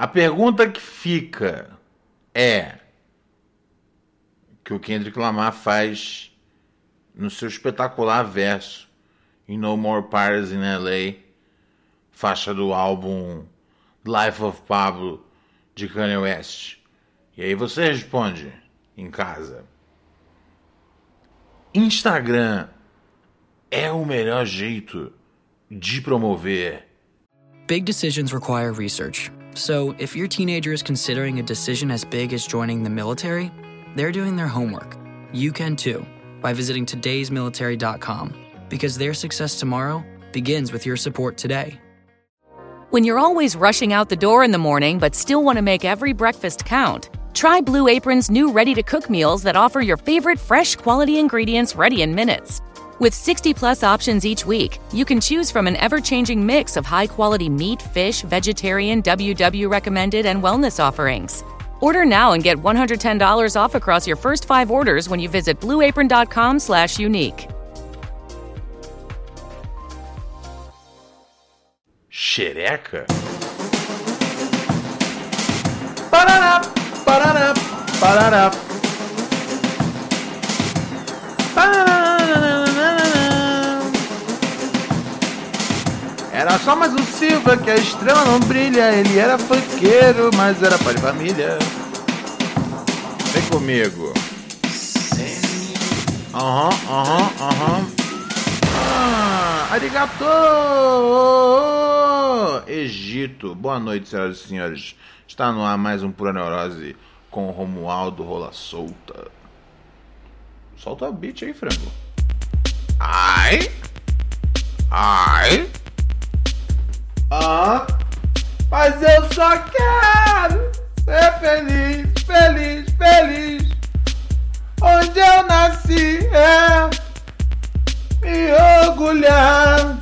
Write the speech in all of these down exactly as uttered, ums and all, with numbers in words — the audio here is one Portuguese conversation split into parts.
A pergunta que fica é que o Kendrick Lamar faz no seu espetacular verso em No More Parties in L A, faixa do álbum Life of Pablo, de Kanye West. E aí você responde em casa. Instagram é o melhor jeito de promover. Big decisions require research. So if your teenager is considering a decision as big as joining the military, they're doing their homework. You can too, by visiting todays military dot com, because their success tomorrow begins with your support today. When you're always rushing out the door in the morning but still want to make every breakfast count, try Blue Apron's new ready-to-cook meals that offer your favorite fresh quality ingredients ready in minutes. With sixty-plus options each week, you can choose from an ever-changing mix of high-quality meat, fish, vegetarian, W W recommended, and wellness offerings. Order now and get one hundred ten dollars off across your first five orders when you visit blue apron dot com slash unique. Xereca? Parará, parará, parará. Era só mais um Silva que a estrela não brilha. Ele era funkeiro, mas era pai de família. Vem comigo. Aham, aham, aham. Arigato! Egito, boa noite, senhoras e senhores. Está no ar mais um Pura Neurose com o Romualdo Rola Solta. Solta a beat aí, frango. Ai, ai, ah, mas eu só quero ser feliz, feliz, feliz. Onde eu nasci é me orgulhar.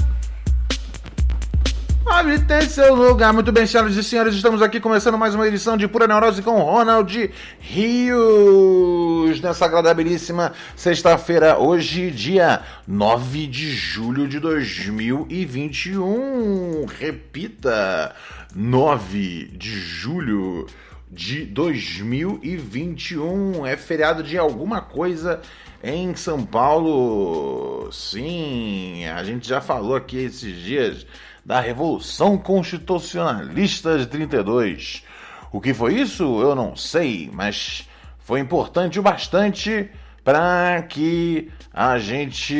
Abre tem seu lugar. Muito bem, senhoras e senhores, estamos aqui começando mais uma edição de Pura Neurose com Ronald Rios, nessa agradabilíssima sexta-feira, hoje, dia nove de julho de dois mil e vinte e um. Repita, nove de julho de dois mil e vinte e um. É feriado de alguma coisa em São Paulo. Sim, a gente já falou aqui esses dias da Revolução Constitucionalista de trinta e dois. O que foi isso? Eu não sei, mas foi importante o bastante para que a gente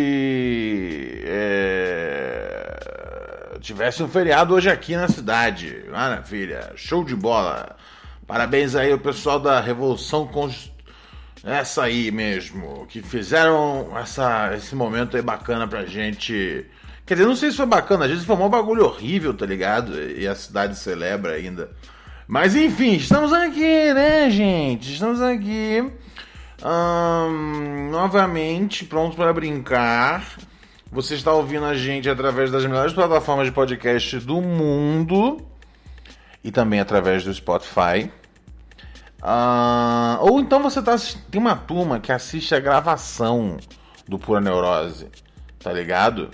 é, tivesse um feriado hoje aqui na cidade. Maravilha, show de bola. Parabéns aí ao pessoal da Revolução Constitucionalista. Essa aí mesmo, que fizeram essa, esse momento aí bacana pra gente. Quer dizer, não sei se foi bacana, às vezes foi um bagulho horrível, tá ligado? E a cidade celebra ainda. Mas enfim, estamos aqui, né, gente? Estamos aqui, hum, novamente, prontos para brincar. Você está ouvindo a gente através das melhores plataformas de podcast do mundo. E também através do Spotify. Hum, ou então você tá, tem uma turma que assiste a gravação do Pura Neurose, tá ligado?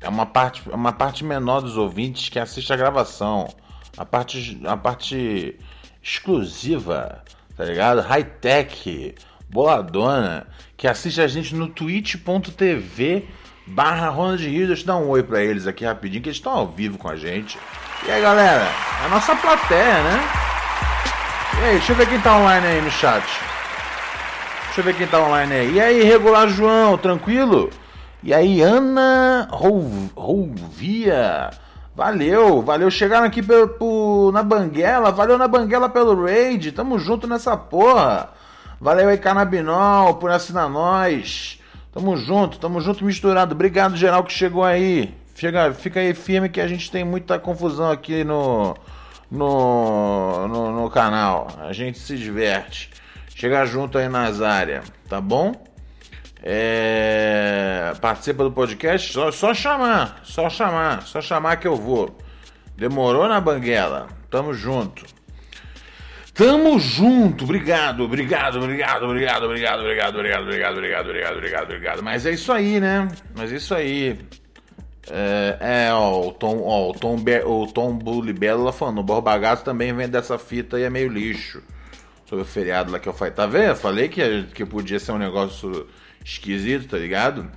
É uma parte, uma parte menor dos ouvintes que assiste a gravação. A parte, a parte exclusiva, tá ligado? High-tech, boladona, que assiste a gente no twitch.tv barra Ronald Rios. Deixa eu dar um oi pra eles aqui rapidinho, que eles estão ao vivo com a gente. E aí, galera? É a nossa plateia, né? E aí, deixa eu ver quem tá online aí no chat. Deixa eu ver quem tá online aí. E aí, regular João, tranquilo? E aí, Ana Rouvia, valeu, valeu, chegaram aqui pelo, por, na Banguela, valeu na Banguela pelo raid, tamo junto nessa porra, valeu aí Canabinol por assinar nós, tamo junto, tamo junto misturado, obrigado geral que chegou aí, chega, fica aí firme que a gente tem muita confusão aqui no, no, no, no canal. A gente se diverte. Chega junto aí nas áreas, tá bom? É... Participa do podcast, só, só chamar, só chamar, só chamar que eu vou. Demorou na banguela? Tamo junto. Tamo junto, obrigado, obrigado, obrigado, obrigado, obrigado, obrigado, obrigado, obrigado, obrigado, obrigado, obrigado, obrigado. Mas é isso aí, né? Mas é isso aí. É, é ó, o Tom, ó, o Tom, Be- o Tom Bulibello lá falando, o Borba Gato também vem dessa fita e é meio lixo. Sobre o feriado lá que eu falei, tá vendo? Eu falei que, que podia ser um negócio esquisito, tá ligado?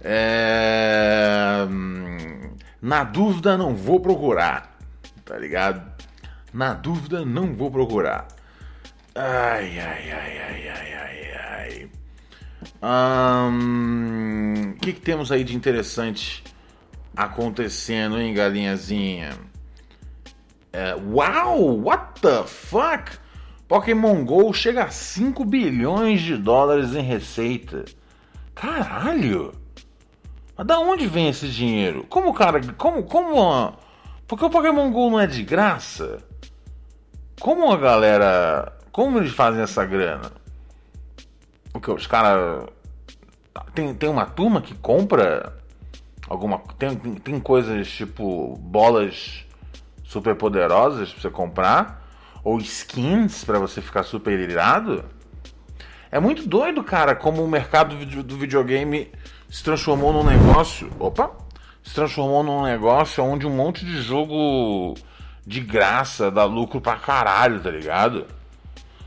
É... Na dúvida não vou procurar, tá ligado? Na dúvida não vou procurar. Ai, ai, ai, ai, ai, ai, ai. Hum... O que, que temos aí de interessante acontecendo, hein, galinhazinha? É... Uau, what the fuck? Pokémon GO chega a cinco bilhões de dólares em receita. Caralho! Mas da onde vem esse dinheiro? Como o cara... Como... como Porque o Pokémon GO não é de graça? Como a galera... Como eles fazem essa grana? Porque os caras... Tem, tem uma turma que compra... alguma Tem, tem, tem coisas tipo... bolas super poderosas pra você comprar... ou skins pra você ficar super irado. É muito doido, cara, como o mercado do videogame se transformou num negócio... Opa! Se transformou num negócio onde um monte de jogo de graça dá lucro pra caralho, tá ligado?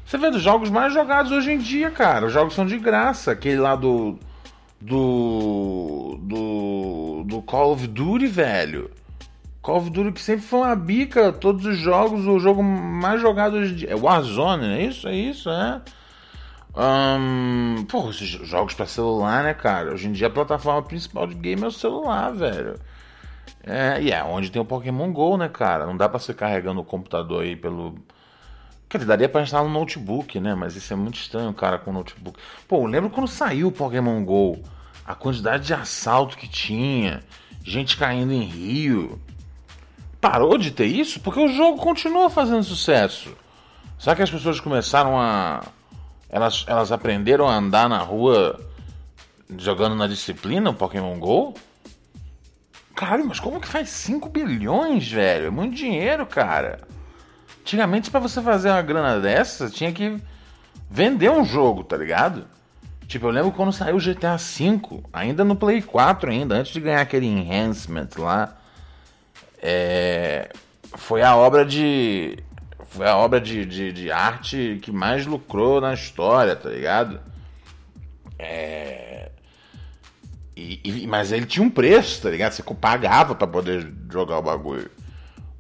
Você vê dos jogos mais jogados hoje em dia, cara. Os jogos são de graça. Aquele lá do... Do... Do, do Call of Duty, velho. Call of Duty que sempre foi uma bica, todos os jogos, o jogo mais jogado hoje em dia. É Warzone, não é isso? É isso, é. Um, pô, esses jogos pra celular, né, cara? Hoje em dia a plataforma principal de game é o celular, velho. É, e é onde tem o Pokémon GO, né, cara? Não dá pra você carregando o computador aí pelo... Quer dizer, daria pra instalar no notebook, né? Mas isso é muito estranho, cara, com notebook. Pô, eu lembro quando saiu o Pokémon GO, a quantidade de assalto que tinha, gente caindo em rio... Parou de ter isso? Porque o jogo continua fazendo sucesso. Será que as pessoas começaram a... Elas, elas aprenderam a andar na rua jogando na disciplina o Pokémon GO? Caralho, mas como que faz cinco bilhões, velho? É muito dinheiro, cara. Antigamente, pra você fazer uma grana dessa, tinha que vender um jogo, tá ligado? Tipo, eu lembro quando saiu o G T A cinco, ainda no Play quatro ainda, antes de ganhar aquele enhancement lá. É, foi a obra de foi a obra de, de, de arte que mais lucrou na história, tá ligado? É, e, e, mas ele tinha um preço, tá ligado? Você pagava pra poder jogar o bagulho.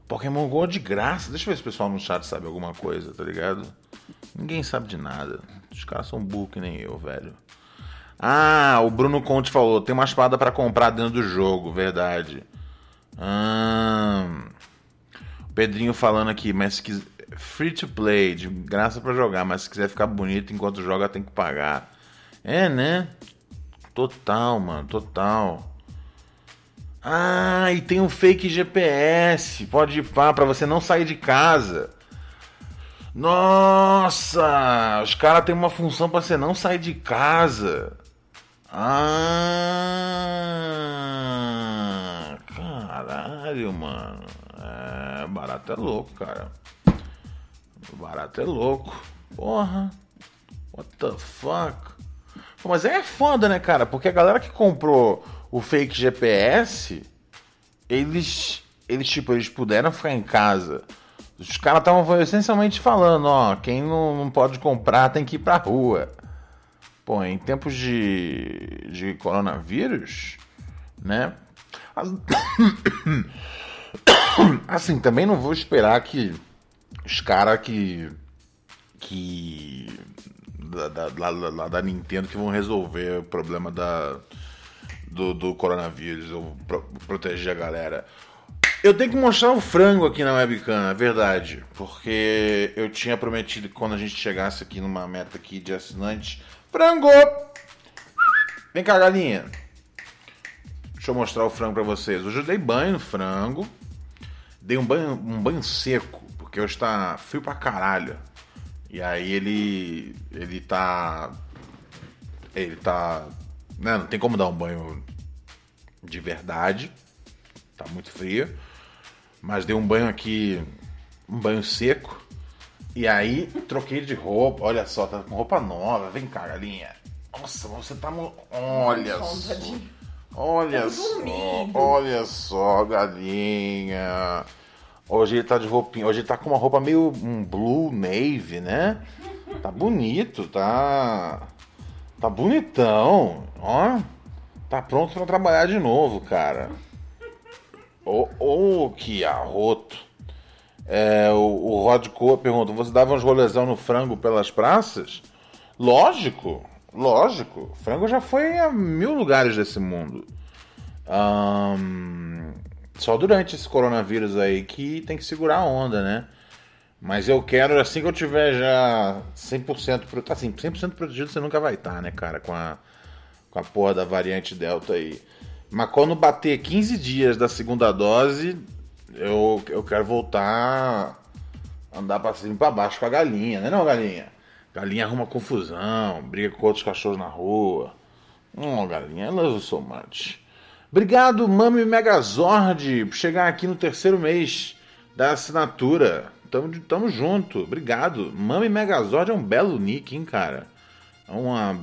Pokémon GO é de graça. Deixa eu ver se o pessoal no chat sabe alguma coisa, tá ligado? Ninguém sabe de nada. Os caras são burros que nem eu, velho. Ah, o Bruno Conte falou, tem uma espada pra comprar dentro do jogo, verdade. Hum, Pedrinho falando aqui, mas se quiser, free to play, de graça pra jogar, mas se quiser ficar bonito enquanto joga tem que pagar. É, né? Total, mano, total. Ah, e tem um fake G P S, pode ir pá, pra você não sair de casa. Nossa, os caras têm uma função pra você não sair de casa. Ah, caralho, mano. É, barato é louco, cara. Barato é louco. Porra. What the fuck? Pô, mas é foda, né, cara? Porque a galera que comprou o fake G P S, eles, eles tipo, eles puderam ficar em casa. Os caras estavam essencialmente falando, ó, quem não, não pode comprar tem que ir pra rua. Pô, em tempos de, de coronavírus, né? Assim, também não vou esperar que os caras que, que da, da, da, da Nintendo que vão resolver o problema da, do, do coronavírus ou pro, proteger a galera. Eu tenho que mostrar o frango aqui na webcam, é verdade, porque eu tinha prometido que quando a gente chegasse aqui numa meta aqui de assinantes, frango! Vem cá, galinha! Deixa eu mostrar o frango pra vocês. Hoje eu dei banho no frango. Dei um banho, um banho seco. porque hoje tá frio pra caralho. E aí ele ele tá ele tá, né, não tem como dar um banho de verdade. Tá muito frio, mas dei um banho aqui, um banho seco. E aí troquei de roupa, olha só, tá com roupa nova. Vem cá, galinha. Nossa, você tá mo... olha só. Olha só, olha só, galinha. Hoje ele tá de roupinha, hoje ele tá com uma roupa meio um blue navy, né? Tá bonito, tá tá bonitão, ó. Tá pronto pra trabalhar de novo, cara. Ô, oh, oh, que arroto. É, o, o Rod Coa perguntou, você dava uns rolezão no frango pelas praças? Lógico, lógico. Frango já foi a mil lugares desse mundo. Ahn... Um... Só durante esse coronavírus aí que tem que segurar a onda, né? Mas eu quero, assim que eu tiver já cem por cento protegido... Assim, cem por cento protegido você nunca vai estar, né, cara? Com a, com a porra da variante Delta aí. Mas quando bater quinze dias da segunda dose, eu, eu quero voltar a andar pra cima e pra baixo com a galinha, né não, galinha? Galinha arruma confusão, briga com outros cachorros na rua. Hum, galinha, I love you so much. Obrigado, Mami Megazord, por chegar aqui no terceiro mês da assinatura. Tamo, tamo junto. Obrigado. Mami Megazord é um belo nick, hein, cara? É uma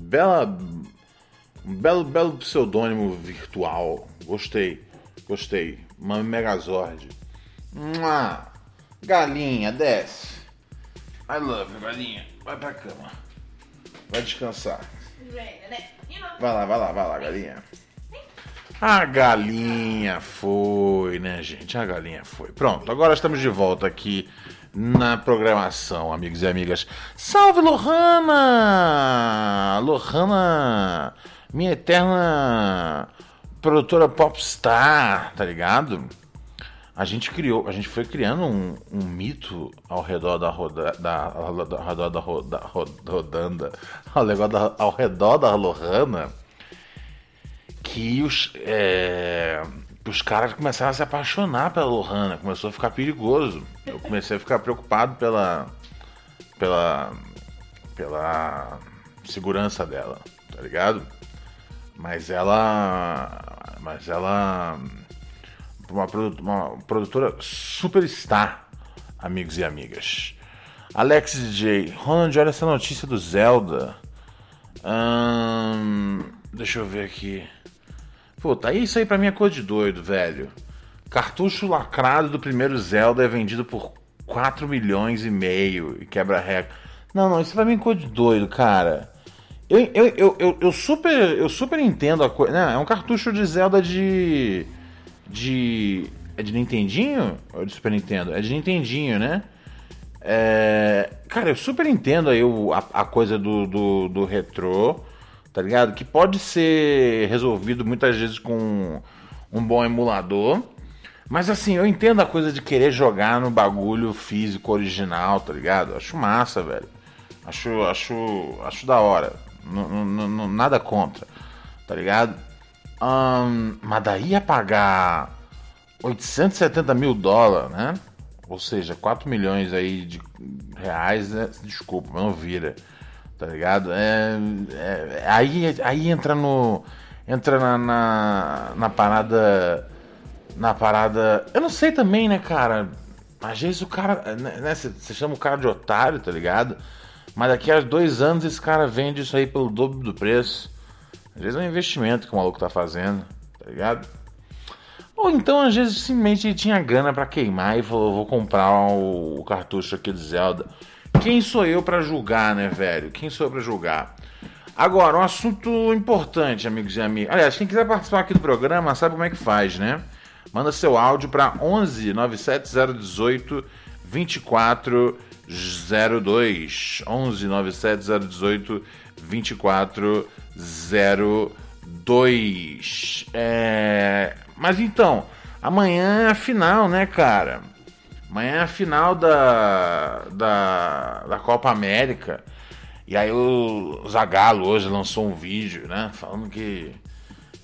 bela... Um belo, belo pseudônimo virtual. Gostei. Gostei. Mami Megazord. Mua. Galinha, desce. I love you, galinha. Vai pra cama. Vai descansar. Vai lá, vai lá, vai lá, galinha. A galinha foi, né, gente? A galinha foi. Pronto, agora estamos de volta aqui na programação, amigos e amigas. Salve, Lohana! Lohana, minha eterna produtora popstar, tá ligado? A gente criou, a gente foi criando um, um mito ao redor da roda, da, ao redor da roda, rodanda, ao redor da, ao redor da Lohana. Que os, é, os caras começaram a se apaixonar pela Lohana, começou a ficar perigoso. Eu comecei a ficar preocupado pela, pela, pela segurança dela, tá ligado? Mas ela, mas ela, uma, uma produtora superstar, amigos e amigas. Alex D J, Ronald, olha essa notícia do Zelda. Hum, deixa eu ver aqui. Pô, tá isso aí pra mim é coisa de doido, velho. Cartucho lacrado do primeiro Zelda é vendido por quatro milhões e meio e quebra recorde. Não, não, isso pra mim é coisa de doido, cara. Eu, eu, eu, eu, eu, super, eu super entendo a coisa. Não, é um cartucho de Zelda de... de... É de Nintendinho? Ou de Super Nintendo? É de Nintendinho, né? É... Cara, eu super entendo aí a, a coisa do, do, do retrô. Tá ligado? Que pode ser resolvido muitas vezes com um bom emulador. Mas assim, eu entendo a coisa de querer jogar no bagulho físico original, tá ligado? Acho massa, velho. Acho, acho, acho da hora. N-n-n-n- nada contra, tá ligado? Um, mas daí a pagar oitocentos e setenta mil dólares, né? Ou seja, quatro milhões aí de reais, né? Desculpa, mas não vira. Tá ligado? É, é, aí, aí entra no. Entra na, na. Na parada. Na parada. Eu não sei também, né, cara? Às vezes o cara. Né, você chama o cara de otário, tá ligado? Mas daqui a dois anos esse cara vende isso aí pelo dobro do preço. Às vezes é um investimento que o maluco tá fazendo, tá ligado? Ou então, às vezes, simplesmente ele tinha grana pra queimar e falou: vou comprar o, o cartucho aqui do Zelda. Quem sou eu pra julgar, né, velho? Quem sou eu pra julgar? Agora, um assunto importante, amigos e amigas. Aliás, quem quiser participar aqui do programa sabe como é que faz, né? Manda seu áudio pra onze nove sete zero um oito dois quatro zero dois. onze nove sete zero um oito dois quatro zero dois. É... Mas então, amanhã é a final, né, cara? Amanhã é a final da, da, da Copa América. E aí o Zagalo hoje lançou um vídeo, né? Falando que,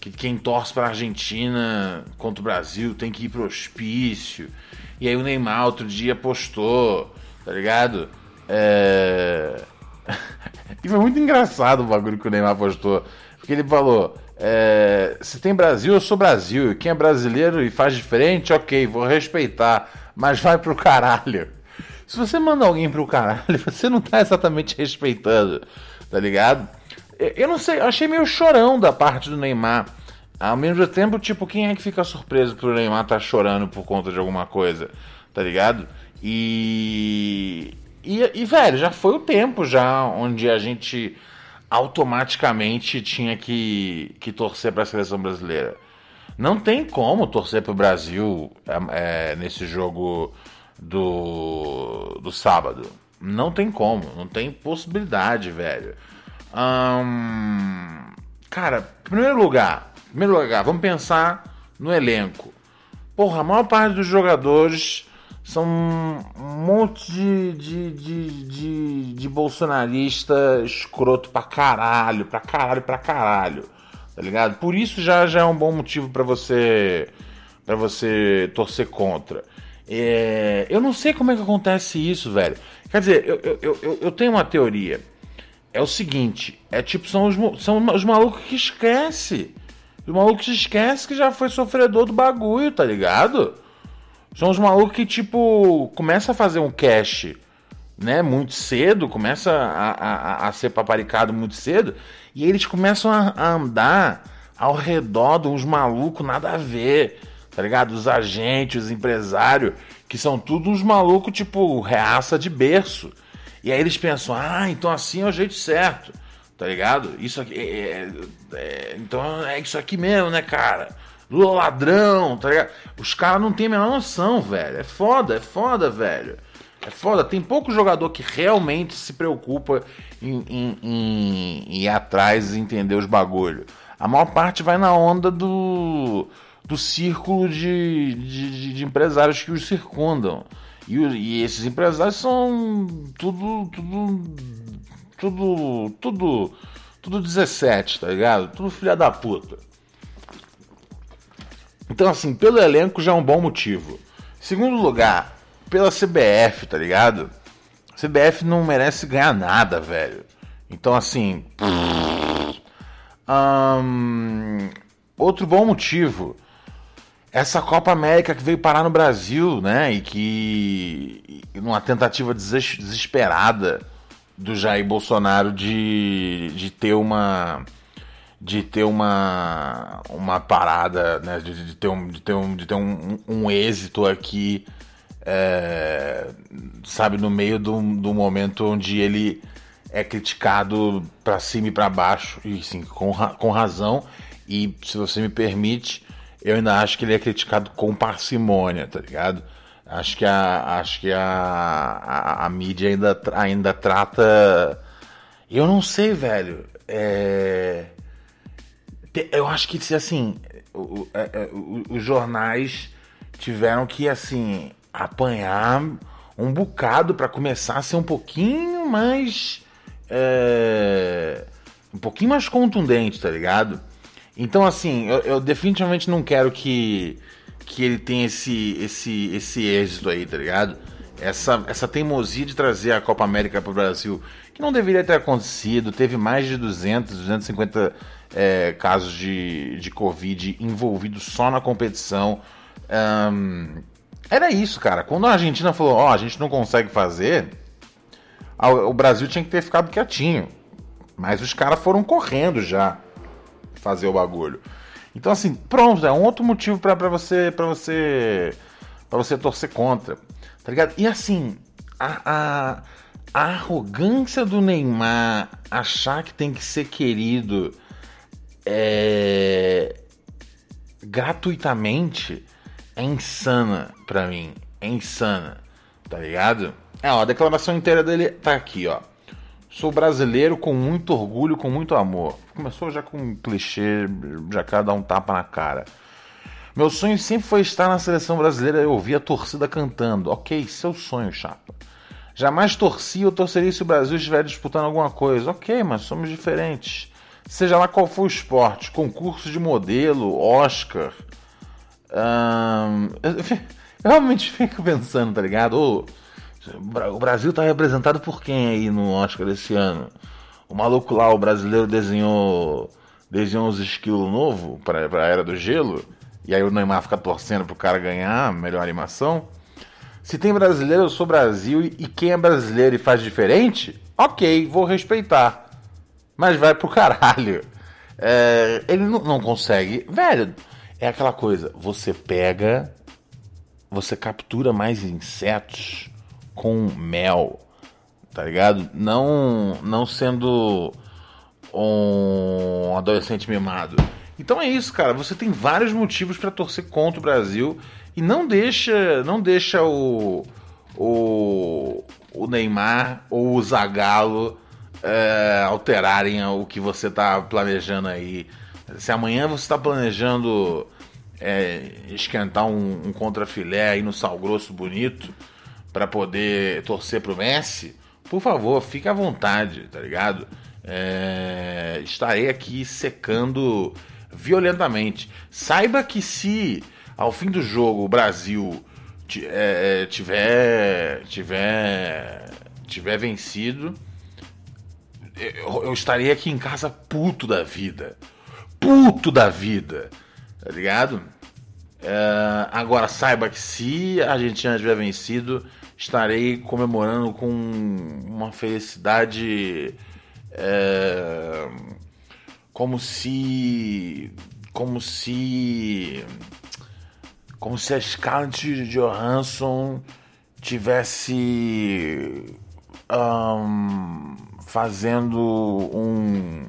que quem torce pra Argentina contra o Brasil tem que ir pro hospício. E aí o Neymar outro dia postou, tá ligado? É... e foi muito engraçado o bagulho que o Neymar postou. Porque ele falou... É, se tem Brasil, eu sou Brasil. E quem é brasileiro e faz diferente, ok, vou respeitar. Mas vai pro caralho. Se você manda alguém pro caralho, você não tá exatamente respeitando, tá ligado? Eu não sei, eu achei meio chorão da parte do Neymar. Ao mesmo tempo, tipo, quem é que fica surpreso por o Neymar tá chorando por conta de alguma coisa, tá ligado? E... E, e velho, já foi o tempo já onde a gente... automaticamente tinha que, que torcer para a seleção brasileira. Não tem como torcer para o Brasil é, nesse jogo do, do sábado. Não tem como, não tem possibilidade, velho. Hum, cara, primeiro lugar, primeiro lugar, vamos pensar no elenco. Porra, a maior parte dos jogadores são um monte de, de, de, de, de bolsonarista escroto pra caralho, pra caralho, pra caralho, tá ligado? Por isso já, já é um bom motivo pra você, pra você torcer contra. É, eu não sei como é que acontece isso, velho. Quer dizer, eu, eu, eu, eu tenho uma teoria. É o seguinte, é tipo, são os, são os malucos que esquecem. Os malucos que esquecem que já foi sofredor do bagulho, tá ligado? São os malucos que, tipo, começa a fazer um cash, né, muito cedo, começa a, a, a ser paparicado muito cedo, e eles começam a, a andar ao redor de uns malucos nada a ver, tá ligado? Os agentes, os empresários, que são tudo uns malucos, tipo, reaça de berço. E aí eles pensam, ah, então assim é o jeito certo, tá ligado? Isso aqui, é, é, então é isso aqui mesmo, né, cara? Lula ladrão, tá ligado? Os caras não tem a menor noção, velho. É foda, é foda, velho. É foda. Tem pouco jogador que realmente se preocupa em, em, em, em ir atrás e entender os bagulho. A maior parte vai na onda do, do círculo de, de, de empresários que os circundam. E, e esses empresários são tudo, tudo, tudo, tudo, tudo dezessete, tá ligado? Tudo filha da puta. Então, assim, pelo elenco já é um bom motivo. Segundo lugar, pela C B F, tá ligado? A C B F não merece ganhar nada, velho. Então, assim... Hum, outro bom motivo. Essa Copa América que veio parar no Brasil, né? E que... numa tentativa des- desesperada do Jair Bolsonaro de, de ter uma... de ter uma, uma parada, né? de, de ter, um, de ter, um, de ter um, um, um êxito aqui, é, sabe, no meio do, do momento onde ele é criticado para cima e para baixo, e sim, com, ra, com razão, e se você me permite, eu ainda acho que ele é criticado com parcimônia, tá ligado? Acho que a, acho que a, a, a mídia ainda, ainda trata... Eu não sei, velho, é... Eu acho que, assim, os jornais tiveram que, assim, apanhar um bocado para começar a ser um pouquinho mais... É, um pouquinho mais contundente, tá ligado? Então, assim, eu, eu definitivamente não quero que, que ele tenha esse, esse, esse êxito aí, tá ligado? Essa, essa teimosia de trazer a Copa América pro Brasil, que não deveria ter acontecido, teve mais de duzentos, duzentos e cinquenta... É, casos de, de Covid envolvidos só na competição. Um, era isso, cara. Quando a Argentina falou, ó, oh, a gente não consegue fazer, a, o Brasil tinha que ter ficado quietinho. Mas os caras foram correndo já fazer o bagulho. Então, assim, pronto, é um outro motivo pra, pra você pra você, pra você torcer contra, tá ligado? E assim, a, a, a arrogância do Neymar achar que tem que ser querido... É... gratuitamente é insana pra mim, é insana, tá ligado? É, ó, a declaração inteira dele tá aqui, ó. Sou brasileiro com muito orgulho, com muito amor. Começou já com um clichê, já quero dar um tapa na cara. Meu sonho sempre foi estar na seleção brasileira e ouvir a torcida cantando. Ok, seu sonho, chapa. Jamais torci ou torceria se o Brasil estiver disputando alguma coisa. Ok, mas somos diferentes. Seja lá qual for o esporte, concurso de modelo, Oscar. Hum, eu, Eu realmente fico pensando, tá ligado? Ô, o Brasil tá representado por quem aí no Oscar esse ano? O maluco lá, o brasileiro, desenhou, desenhou uns esquilos novos pra, pra Era do Gelo. E aí o Neymar fica torcendo pro cara ganhar a melhor animação. Se tem brasileiro, eu sou Brasil, e quem é brasileiro e faz diferente, ok, vou respeitar. Mas vai pro caralho. É, ele não, não consegue. Velho, é aquela coisa, você pega, você captura mais insetos com mel, tá ligado? Não, não sendo um adolescente mimado. Então é isso, cara, você tem vários motivos pra torcer contra o Brasil. E não deixa, não deixa o, o, o Neymar ou o Zagalo é, alterarem o que você está planejando aí. Se amanhã você está planejando é, esquentar um, um contrafilé aí no sal grosso bonito para poder torcer pro Messi, por favor, fique à vontade, tá ligado? É, estarei aqui secando violentamente. Saiba que se... ao fim do jogo, o Brasil é, tiver, tiver, tiver vencido, eu, eu estaria aqui em casa puto da vida. Puto da vida, tá ligado? É, agora, saiba que se a Argentina tiver vencido, estarei comemorando com uma felicidade é, como se... como se... como se a Scarlett Johansson tivesse um, fazendo um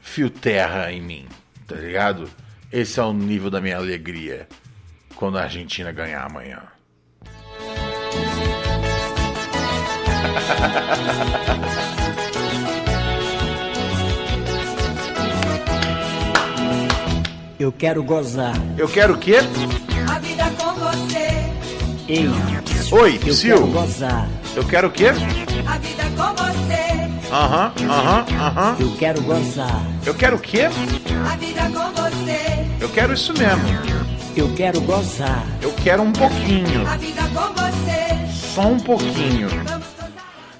fio terra em mim, tá ligado? Esse é o nível da minha alegria quando a Argentina ganhar amanhã. Eu quero gozar. Eu quero o quê? A vida com você. Ei. Oi, eu Sil. Quero gozar. Eu quero o quê? A vida com você. Aham, aham, aham. Eu quero gozar. Eu quero o quê? A vida com você. Eu quero isso mesmo. Eu quero gozar. Eu quero um pouquinho. A vida com você. Só um pouquinho.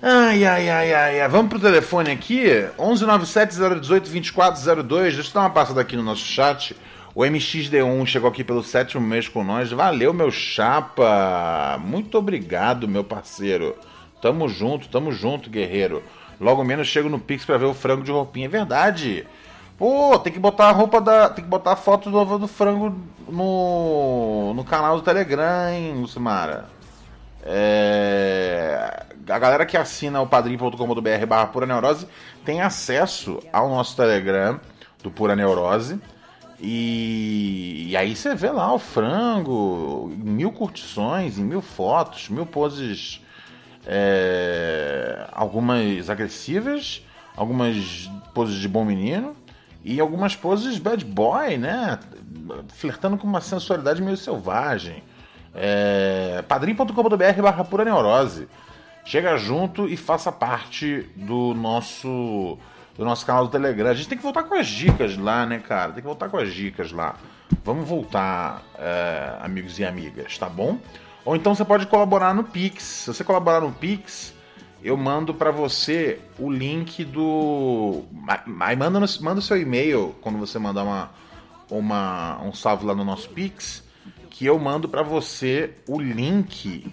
Ai, ai, ai, ai, ai. Vamos pro telefone aqui. onze nove sete, zero um oito, dois quatro zero dois. Deixa eu dar uma passada aqui no nosso chat. O M X D um chegou aqui pelo sétimo mês com nós. Valeu, meu chapa. Muito obrigado, meu parceiro. Tamo junto, tamo junto, guerreiro. Logo menos chego no Pix pra ver o frango de roupinha. É verdade. Pô, tem que botar a roupa da... tem que botar a foto nova do frango no... no canal do Telegram, hein, Lucimara? É... a galera que assina o padrim ponto com ponto b r barra Pura Neurose tem acesso ao nosso Telegram do Pura Neurose. E, e aí você vê lá o frango, mil curtições, mil fotos, mil poses, é, algumas agressivas, algumas poses de bom menino e algumas poses bad boy, né? Flertando com uma sensualidade meio selvagem. É, padrim ponto com ponto b r barra Pura Neurose. Chega junto e faça parte do nosso... do nosso canal do Telegram. A gente tem que voltar com as dicas lá, né, cara? Tem que voltar com as dicas lá. Vamos voltar, é, amigos e amigas, tá bom? Ou então você pode colaborar no Pix. Se você colaborar no Pix, eu mando pra você o link do... Aí manda, no... manda o seu e-mail quando você mandar uma... uma... um salve lá no nosso Pix, que eu mando pra você o link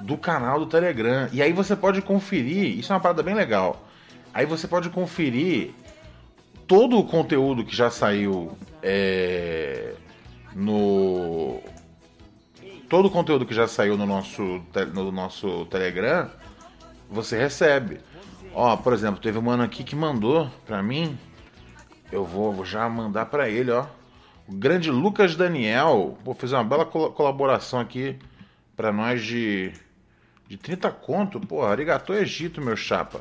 do canal do Telegram. E aí você pode conferir. Isso é uma parada bem legal. Aí você pode conferir todo o conteúdo que já saiu é, no... todo o conteúdo que já saiu no nosso, no nosso Telegram, você recebe. Ó, por exemplo, teve um mano aqui que mandou pra mim. Eu vou já mandar pra ele, ó. O grande Lucas Daniel. Vou fazer uma bela col- colaboração aqui pra nós de, de trinta conto. Porra, arigatô Egito, meu chapa.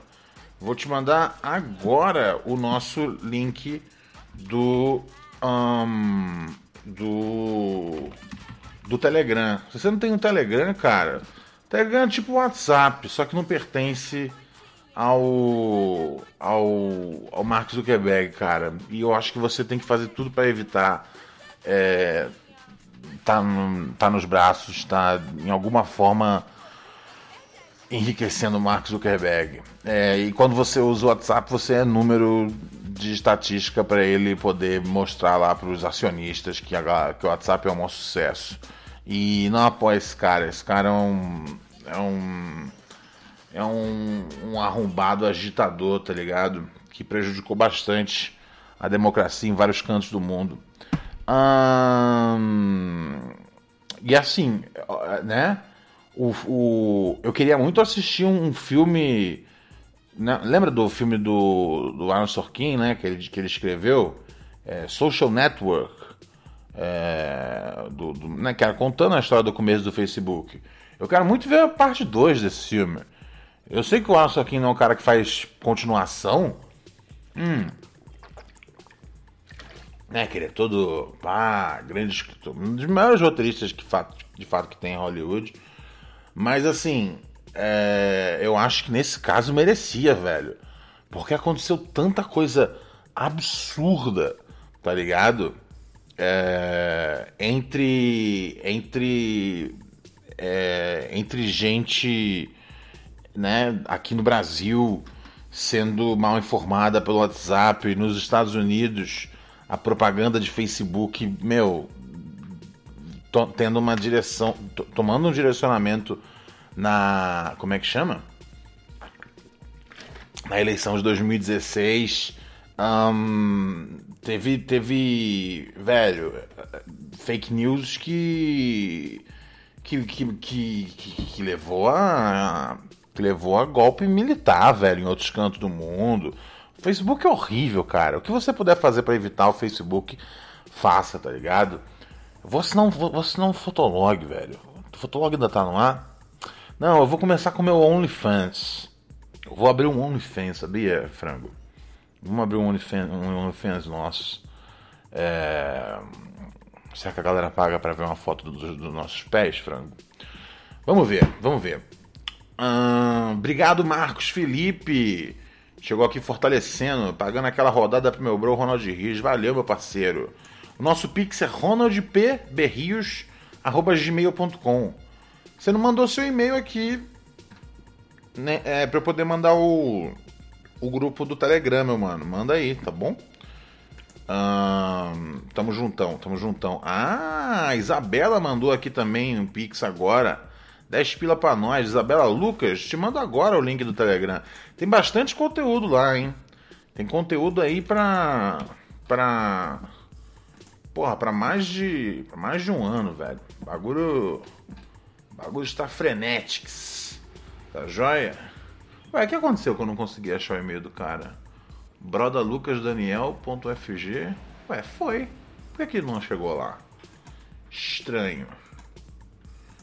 Vou te mandar agora o nosso link do, um, do, do Telegram. Se você não tem um Telegram, cara, Telegram é tipo WhatsApp, só que não pertence ao, ao, ao Mark Zuckerberg, cara. E eu acho que você tem que fazer tudo para evitar é, tá, no, tá nos braços, está em alguma forma enriquecendo o Mark Zuckerberg. É, e quando você usa o WhatsApp, você é número de estatística para ele poder mostrar lá para os acionistas que, a, que o WhatsApp é um maior sucesso. E não apoia esse cara. Esse cara é um... É um... É um, um arrombado agitador, tá ligado? Que prejudicou bastante a democracia em vários cantos do mundo. Hum, e assim, né? O, o, eu queria muito assistir um filme... Né? Lembra do filme do, do Aaron Sorkin, né? Que ele, que ele escreveu? É, Social Network. É, do, do, né? Que era contando a história do começo do Facebook. Eu quero muito ver a parte dois desse filme. Eu sei que o Aaron Sorkin não é um cara que faz continuação. Hum. Né, que ele é todo... Ah, grande escritor. Um dos maiores roteiristas que, de fato que tem em Hollywood. Mas assim... É, eu acho que nesse caso merecia, velho. Porque aconteceu tanta coisa absurda, tá ligado? É, entre... Entre... É, entre gente... Né, aqui no Brasil sendo mal informada pelo WhatsApp, nos Estados Unidos a propaganda de Facebook, meu, to, tendo uma direção, to, tomando um direcionamento na, como é que chama? Na eleição de dois mil e dezesseis, um, teve, teve, velho, fake news que que, que, que, que, que levou a... que levou a golpe militar, velho, em outros cantos do mundo. O Facebook é horrível, cara. O que você puder fazer pra evitar o Facebook, faça, tá ligado? Eu vou assinar um, vou assinar um Fotolog, velho. O Fotolog ainda tá no ar? Não, eu vou começar com o meu OnlyFans. Eu vou abrir um OnlyFans, sabia, frango? Vamos abrir um OnlyFans, um OnlyFans nosso. É... Será que a galera paga pra ver uma foto dos, dos nossos pés, frango? Vamos ver, vamos ver. Hum, obrigado, Marcos Felipe. Chegou aqui fortalecendo, pagando aquela rodada pro meu bro Ronald Rios. Valeu, meu parceiro. O nosso pix é ronald p berrios arroba gmail ponto com. Você não mandou seu e-mail aqui, né? É, pra eu poder mandar o, o grupo do Telegram, meu mano. Manda aí, tá bom? Hum, tamo juntão, tamo juntão. Ah, a Isabela mandou aqui também um pix agora. dez pila pra nós, Isabela Lucas, te mando agora o link do Telegram. Tem bastante conteúdo lá, hein? Tem conteúdo aí pra... pra... Porra, pra mais de... Pra mais de um ano, velho. O bagulho... O bagulho está frenético. Tá joia? Ué, o que aconteceu que eu não consegui achar o e-mail do cara? broda lucas daniel ponto f g. Ué, foi. Por que que não chegou lá? Estranho.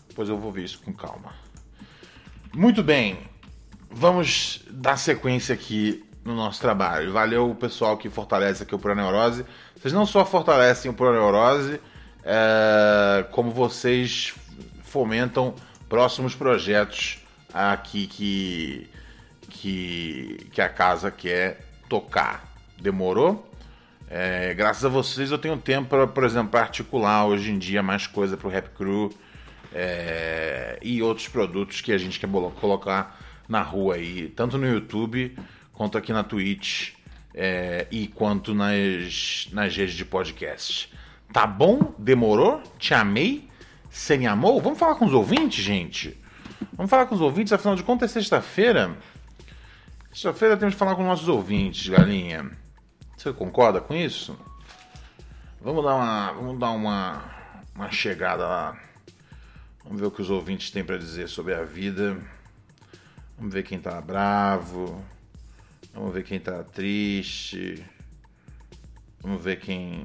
Depois eu vou ver isso com calma. Muito bem. Vamos dar sequência aqui no nosso trabalho. Valeu o pessoal que fortalece aqui o Pura Neurose. Vocês não só fortalecem o Pura Neurose, é, como vocês fomentam próximos projetos aqui que, que, que a casa quer tocar. Demorou? É, graças a vocês eu tenho tempo, pra, por exemplo, pra articular hoje em dia mais coisa pro Rap Crew. É, e outros produtos que a gente quer colocar na rua aí, tanto no YouTube quanto aqui na Twitch, é, e quanto nas, nas redes de podcast. Tá bom? Demorou? Te amei? Você me amou? Vamos falar com os ouvintes, gente? Vamos falar com os ouvintes, afinal de contas é sexta-feira. Sexta-feira temos que falar com os nossos ouvintes, galinha. Você concorda com isso? Vamos dar uma, vamos dar uma, uma chegada lá. Vamos ver o que os ouvintes têm para dizer sobre a vida. Vamos ver quem tá bravo. Vamos ver quem tá triste. Vamos ver quem...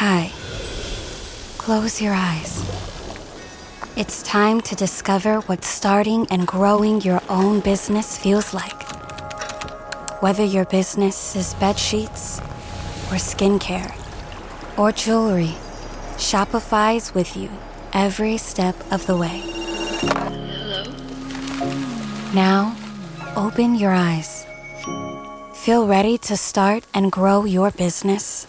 Hi. Close your eyes. It's time to discover what starting and growing your own business feels like. Whether your business is bed sheets or skincare or jewelry, Shopify's with you every step of the way. Hello. Now, open your eyes. Feel ready to start and grow your business?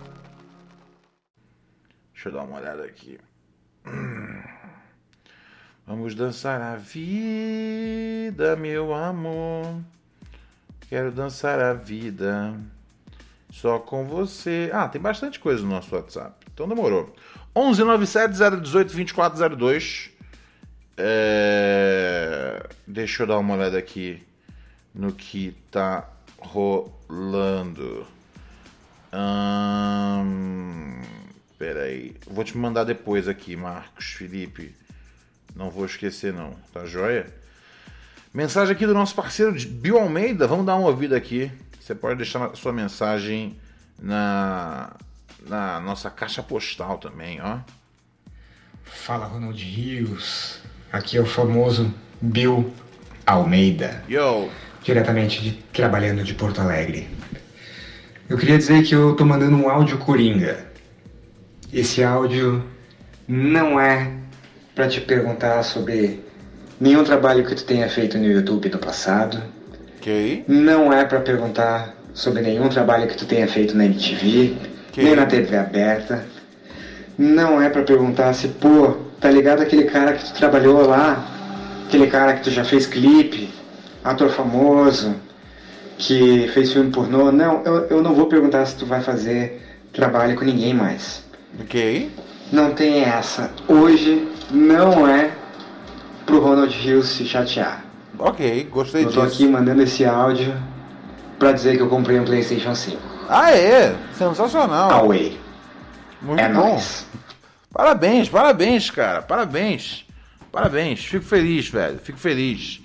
Deixa eu dar uma olhada aqui. Vamos dançar a vida, meu amor. Quero dançar a vida só com você. Ah, tem bastante coisa no nosso WhatsApp. Então demorou. onze nove sete zero um oito dois quatro zero dois. É... Deixa eu dar uma olhada aqui no que tá rolando. Hum... Espera aí, vou te mandar depois aqui, Marcos Felipe, não vou esquecer não, tá joia? Mensagem aqui do nosso parceiro Bill Almeida, vamos dar uma ouvida aqui, você pode deixar sua mensagem na, na nossa caixa postal também, ó. Fala Ronald Rios, aqui é o famoso Bill Almeida, yo, diretamente de, trabalhando de Porto Alegre. Eu queria dizer que eu tô mandando um áudio coringa. Esse áudio não é para te perguntar sobre nenhum trabalho que tu tenha feito no YouTube no passado. Okay. Não é para perguntar sobre nenhum trabalho que tu tenha feito na M T V, okay, nem na T V aberta. Não é para perguntar se, pô, tá ligado aquele cara que tu trabalhou lá? Aquele cara que tu já fez clipe, ator famoso, que fez filme pornô. Não, eu, eu não vou perguntar se tu vai fazer trabalho com ninguém mais. Ok. Não tem essa. Hoje não é pro Ronald Rios se chatear. Ok, gostei disso. Eu tô disso. Aqui mandando esse áudio pra dizer que eu comprei um PlayStation cinco. Ah, é? Sensacional. Away. Muito é bom. Nóis. Parabéns, parabéns, cara. Parabéns. Parabéns. Fico feliz, velho. Fico feliz.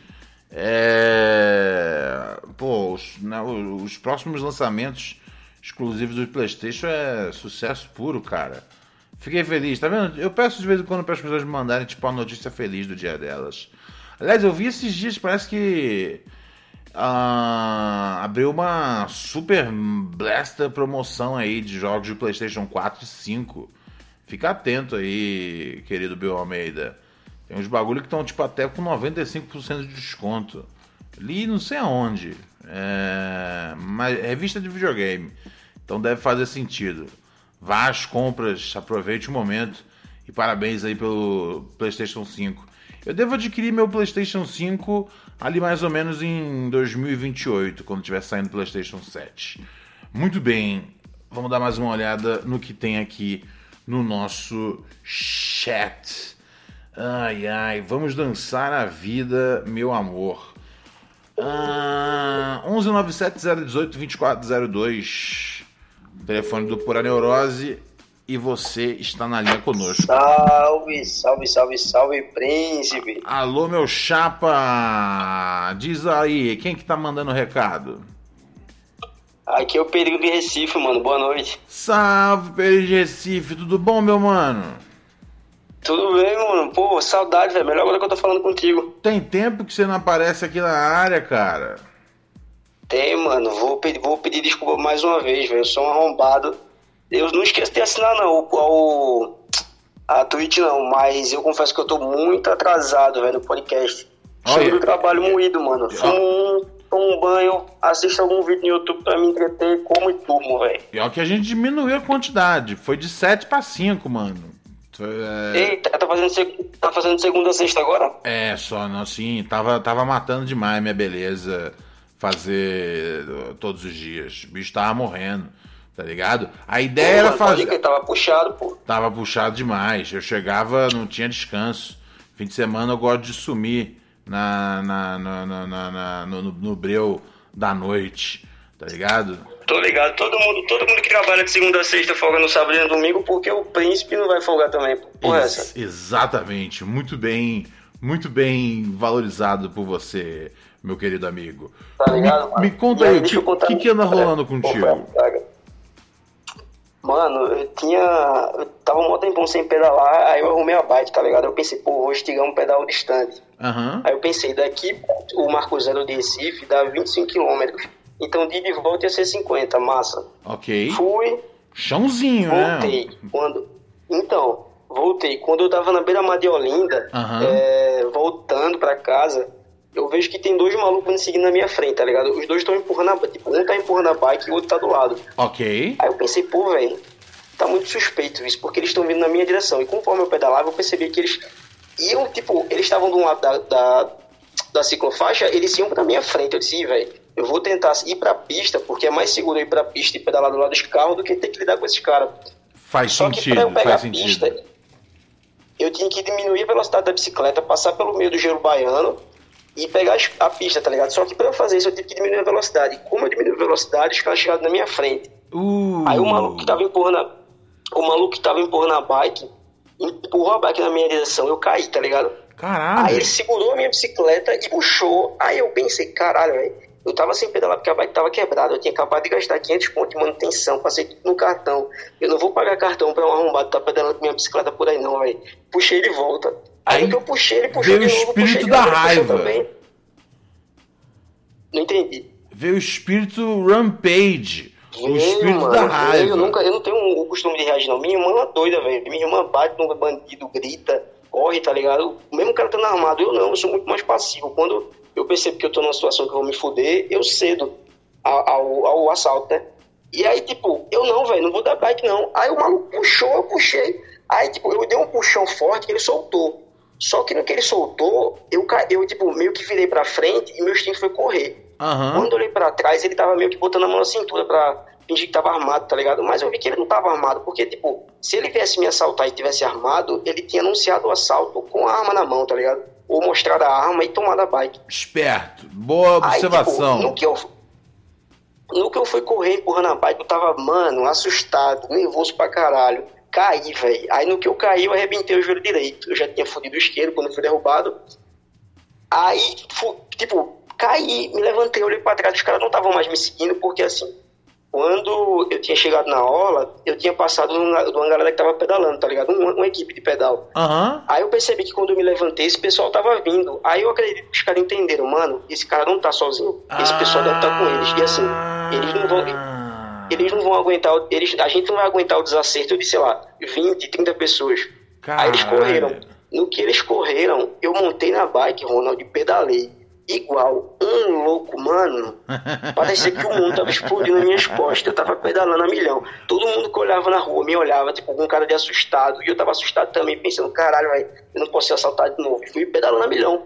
É... Pô, os, né, os próximos lançamentos exclusivos do PlayStation é sucesso puro, cara. Fiquei feliz, tá vendo? Eu peço de vez em quando para as pessoas me mandarem, tipo, a notícia feliz do dia delas. Aliás, eu vi esses dias, parece que uh, abriu uma super blaster promoção aí de jogos de PlayStation quatro e cinco. Fica atento aí, querido Bill Almeida. Tem uns bagulho que estão, tipo, até com noventa e cinco por cento de desconto. Li não sei aonde. É... Mas revista de videogame. Então deve fazer sentido. Vá às compras, aproveite o momento. E parabéns aí pelo PlayStation cinco. Eu devo adquirir meu PlayStation cinco ali mais ou menos em dois mil e vinte e oito, quando estiver saindo o PlayStation sete. Muito bem, vamos dar mais uma olhada no que tem aqui no nosso chat. Ai ai, vamos dançar a vida, meu amor. Ah, onze nove sete zero um oito dois quatro zero dois, telefone do Pura Neurose, e você está na linha conosco. Salve, salve, salve, salve, príncipe. Alô, meu chapa, diz aí, quem que tá mandando o recado? Aqui é o Perigo de Recife, mano, boa noite. Salve, Perigo de Recife, tudo bom, meu mano? Tudo bem, mano. Pô, saudade, velho. Melhor agora que eu tô falando contigo. Tem tempo que você não aparece aqui na área, cara. Tem, mano. Vou pedir, vou pedir desculpa mais uma vez, velho. Eu sou um arrombado. Eu não esqueço de assinar, não, o, o, a Twitch, não. Mas eu confesso que eu tô muito atrasado, velho, no podcast. Cheguei do trabalho moído, mano. Fumo, tomo um banho, assisto algum vídeo no YouTube pra me entreter, como e turmo, velho. Pior que a gente diminuiu a quantidade. Foi de sete pra cinco, mano. É... Eita, tá fazendo, tá fazendo segunda a sexta agora? É, só não, assim, tava, tava matando demais minha beleza fazer todos os dias. O bicho tava morrendo. Tá ligado? A ideia pô, era fazer... Que tava puxado, pô. Tava puxado demais. Eu chegava, não tinha descanso. Fim de semana eu gosto de sumir na, na, na, na, na, na, no, no breu da noite. Tá ligado? Tô ligado. Todo mundo, todo mundo que trabalha de segunda a sexta folga no sábado e no domingo, porque o príncipe não vai folgar também. Porra, Ex- essa. Exatamente. Muito bem, muito bem valorizado por você, meu querido amigo. Tá ligado, mano? Me, me conta aí, tio, o que que anda rolando contigo? Mano, eu tinha... Eu tava um tempão sem pedalar, aí eu arrumei a bike, tá ligado? Eu pensei, pô, vou estigar um pedal distante. Uhum. Aí eu pensei, daqui o Marco Zero de Recife dá vinte e cinco quilômetros. Então, de de volta ia ser cinquenta, massa. Ok. Fui. Chãozinho, voltei, né? Quando... Então, voltei. Quando eu tava na beira-mar de Olinda, uhum. é, voltando pra casa, eu vejo que tem dois malucos me seguindo na minha frente, tá ligado? Os dois estão empurrando a... Tipo, um tá empurrando a bike e o outro tá do lado. Ok. Aí eu pensei, pô, velho, tá muito suspeito isso, porque eles estão vindo na minha direção. E conforme eu pedalava, eu percebi que eles iam, tipo, eles estavam de um lado da, da, da ciclofaixa, eles iam pra minha frente. Eu disse, velho, eu vou tentar ir pra pista, porque é mais seguro eu ir pra pista e pedalar do lado dos carros do que ter que lidar com esses caras. Faz Só sentido, que pra eu pegar faz a pista, sentido. Eu tinha que diminuir a velocidade da bicicleta, passar pelo meio do gelo baiano, e pegar a pista, tá ligado? Só que pra eu fazer isso, eu tive que diminuir a velocidade. Como eu diminuí a velocidade, os caras chegaram na minha frente. Uh. Aí o maluco que tava empurrando a... O maluco que tava empurrando a bike, empurrou a bike na minha direção. Eu caí, tá ligado? Caralho. Aí ele segurou a minha bicicleta e puxou. Aí eu pensei, caralho, velho. Eu tava sem pedalar porque a bike tava quebrada. Eu tinha acabado de gastar quinhentos pontos de manutenção. Passei tudo no cartão. Eu não vou pagar cartão pra um arrombado tá pedalando com minha bicicleta por aí, não, velho. Puxei de volta. Aí, aí que eu puxei, ele puxou de novo. Veio o espírito da raiva. Não entendi. Veio o espírito rampage. Veio, o espírito mano, da raiva. Eu, nunca, eu não tenho o costume de reagir, não. Minha irmã é uma doida, velho. Minha irmã bate no bandido, grita, corre, tá ligado? O mesmo cara tendo armado. Eu não, eu sou muito mais passivo. Quando eu percebo que eu tô numa situação que eu vou me fuder, eu cedo ao, ao, ao assalto, né? E aí, tipo, eu não, velho, não vou dar bike, não. Aí o maluco puxou, eu puxei. Aí, tipo, eu dei um puxão forte que ele soltou. Só que no que ele soltou, eu, eu tipo, meio que virei pra frente e meu instinto foi correr. Uhum. Quando eu olhei pra trás, ele tava meio que botando a mão na cintura pra fingir que tava armado, tá ligado? Mas eu vi que ele não tava armado, porque, tipo, se ele viesse me assaltar e tivesse armado, ele tinha anunciado o assalto com a arma na mão, tá ligado? Ou mostrado a arma e tomado a bike. Esperto. Boa observação. Aí, tipo, no que eu... No que eu fui correr empurrando a bike, eu tava, mano, assustado, nervoso pra caralho. Caí, velho. Aí no que eu caí, eu arrebentei o joelho direito. Eu já tinha fodido o esquerdo quando eu fui derrubado. Aí, tipo, caí, me levantei, olhei pra trás. Os caras não estavam mais me seguindo, porque assim, quando eu tinha chegado na orla, eu tinha passado de uma galera que tava pedalando, tá ligado? Uma, uma equipe de pedal. Uhum. Aí eu percebi que quando eu me levantei, esse pessoal tava vindo. Aí eu acredito que os caras entenderam, mano, esse cara não tá sozinho. Esse ah... pessoal deve estar com eles. E assim, eles não vão... Eles não vão aguentar, eles, a gente não vai aguentar o desacerto de, sei lá, vinte, trinta pessoas. Caralho. Aí eles correram. No que eles correram, eu montei na bike, Ronald, pedalei. Igual um louco, mano. Parecia que o mundo tava explodindo nas minhas costas. Eu tava pedalando a milhão. Todo mundo que olhava na rua me olhava, tipo, com um cara de assustado. E eu tava assustado também, pensando, caralho, véio, eu não posso ser assaltado de novo. E fui pedalando a milhão.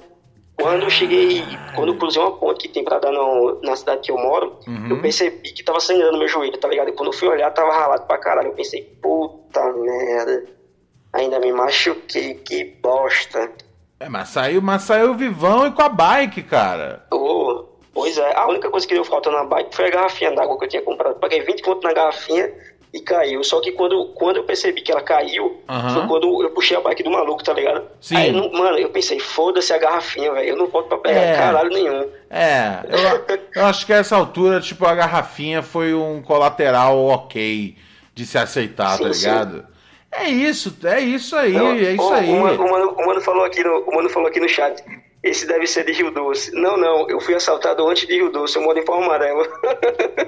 Quando eu cheguei, quando eu cruzei uma ponte que tem pra dar no, na cidade que eu moro, uhum. eu percebi que tava sangrando meu joelho, tá ligado? E quando eu fui olhar, tava ralado pra caralho. Eu pensei, puta merda, ainda me machuquei, que bosta. É, mas saiu, mas saiu vivão e com a bike, cara. Oh, pois é, a única coisa que deu falta na bike foi a garrafinha d'água que eu tinha comprado. Paguei vinte conto na garrafinha e caiu. Só que quando, quando eu percebi que ela caiu, uhum. foi quando eu puxei a bike do maluco, tá ligado? Sim. Aí, não, mano, eu pensei, foda-se a garrafinha, velho. Eu não volto pra pegar é. caralho nenhum. É, eu, eu acho que a essa altura, tipo, a garrafinha foi um colateral ok de se aceitar, sim, tá ligado? Sim. É isso, é isso aí, não, é isso o, aí. O mano, o, mano, o, mano falou aqui no, o mano falou aqui no chat, esse deve ser de Rio Doce. Não, não, eu fui assaltado antes de Rio Doce, eu moro em Palma Amarela.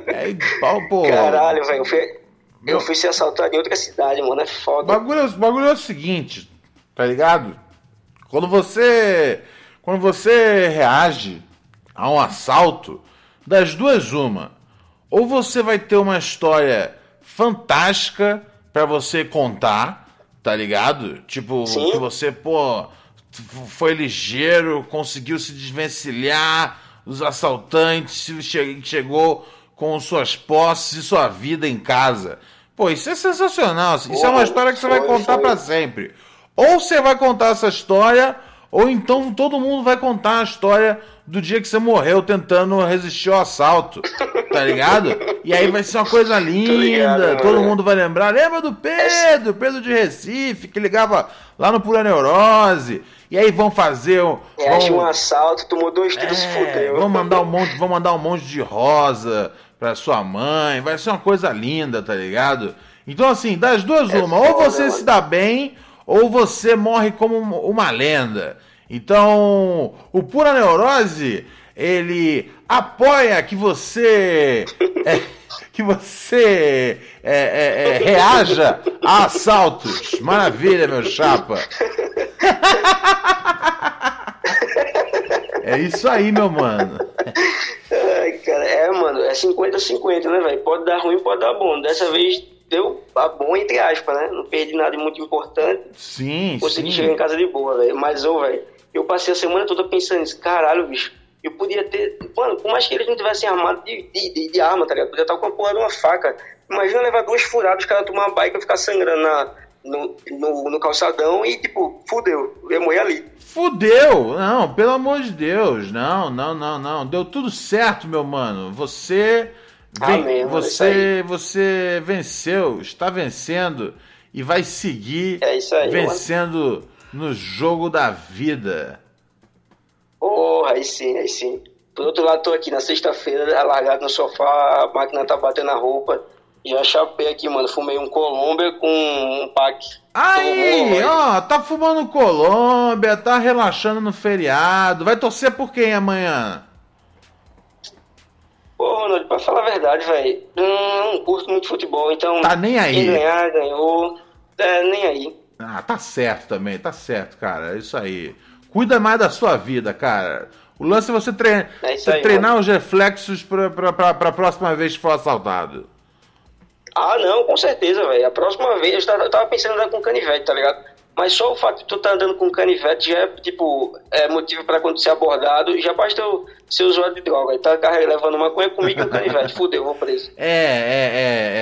É igual, pô. Caralho, velho, eu fui... Eu fui ser assaltado em outra cidade, mano, é foda. O bagulho, bagulho é o seguinte, tá ligado? Quando você, quando você reage a um assalto, das duas uma. Ou você vai ter uma história fantástica pra você contar, tá ligado? Tipo, sim, que você, pô, foi ligeiro, conseguiu se desvencilhar dos assaltantes, chegou... com suas posses e sua vida em casa. Pô, isso é sensacional. Isso Pô, é uma história que você vai contar para sempre. Ou você vai contar essa história, ou então todo mundo vai contar a história do dia que você morreu tentando resistir ao assalto, tá ligado? E aí vai ser uma coisa linda, ligado, todo né? mundo vai lembrar. Lembra do Pedro, Pedro de Recife, que ligava lá no Pura Neurose. E aí vão fazer... Reage vão... um assalto, tomou dois tiros e é, fudeu. Vão mandar, um monte, vão mandar um monte de rosa pra sua mãe, vai ser uma coisa linda, tá ligado? Então assim, das duas é uma, foda, ou você mano. se dá bem... ou você morre como uma lenda. Então, o Pura Neurose, ele apoia que você é, que você é, é, é, reaja a assaltos. Maravilha, meu chapa. É isso aí, meu mano. Ai, cara, é, mano, é cinquenta a cinquenta, né, velho? Pode dar ruim, pode dar bom. Dessa vez... deu a bom, entre aspas, né? Não perdi nada muito importante. Sim, Consegui sim. chegar em casa de boa, velho. Mas, ô, velho, eu passei a semana toda pensando nisso. Caralho, bicho. Eu podia ter... Mano, por mais que eles não tivessem armado de, de, de arma, tá ligado? Eu podia estar com uma porra de uma faca. Imagina levar duas furadas, os caras tomar uma bike e ficar sangrando na, no, no, no calçadão e, tipo, fudeu. Eu morri ali. Fudeu? Não, pelo amor de Deus. Não, não, não, não. Deu tudo certo, meu mano. Você... Vem, Amém, você, você venceu, está vencendo e vai seguir é isso aí, vencendo mano. no jogo da vida. Oh, aí sim, aí sim. Por outro lado, estou aqui na sexta-feira, alargado no sofá, a máquina tá batendo a roupa. Já chapei aqui, mano, fumei um Colômbia com um pack. Aí, ó, tá fumando Colômbia, tá relaxando no feriado. Vai torcer por quem amanhã? Pô, Ronald, pra falar a verdade, velho, não curto muito futebol, então... Tá nem aí. Quem ganhar, ganhou, é, nem aí. Ah, tá certo também, tá certo, cara, é isso aí. Cuida mais da sua vida, cara. O lance é você, trein... é você aí, treinar mano. os reflexos pra, pra, pra, pra próxima vez que for assaltado. Ah, não, com certeza, velho. A próxima vez, eu tava pensando em andar com canivete, tá ligado? Mas só o fato de tu tá andando com canivete já é, tipo, é motivo pra quando ser abordado. Já basta eu ser usuário de droga. Tá levando maconha comigo e um canivete. Fudeu, vou preso. É, é, é,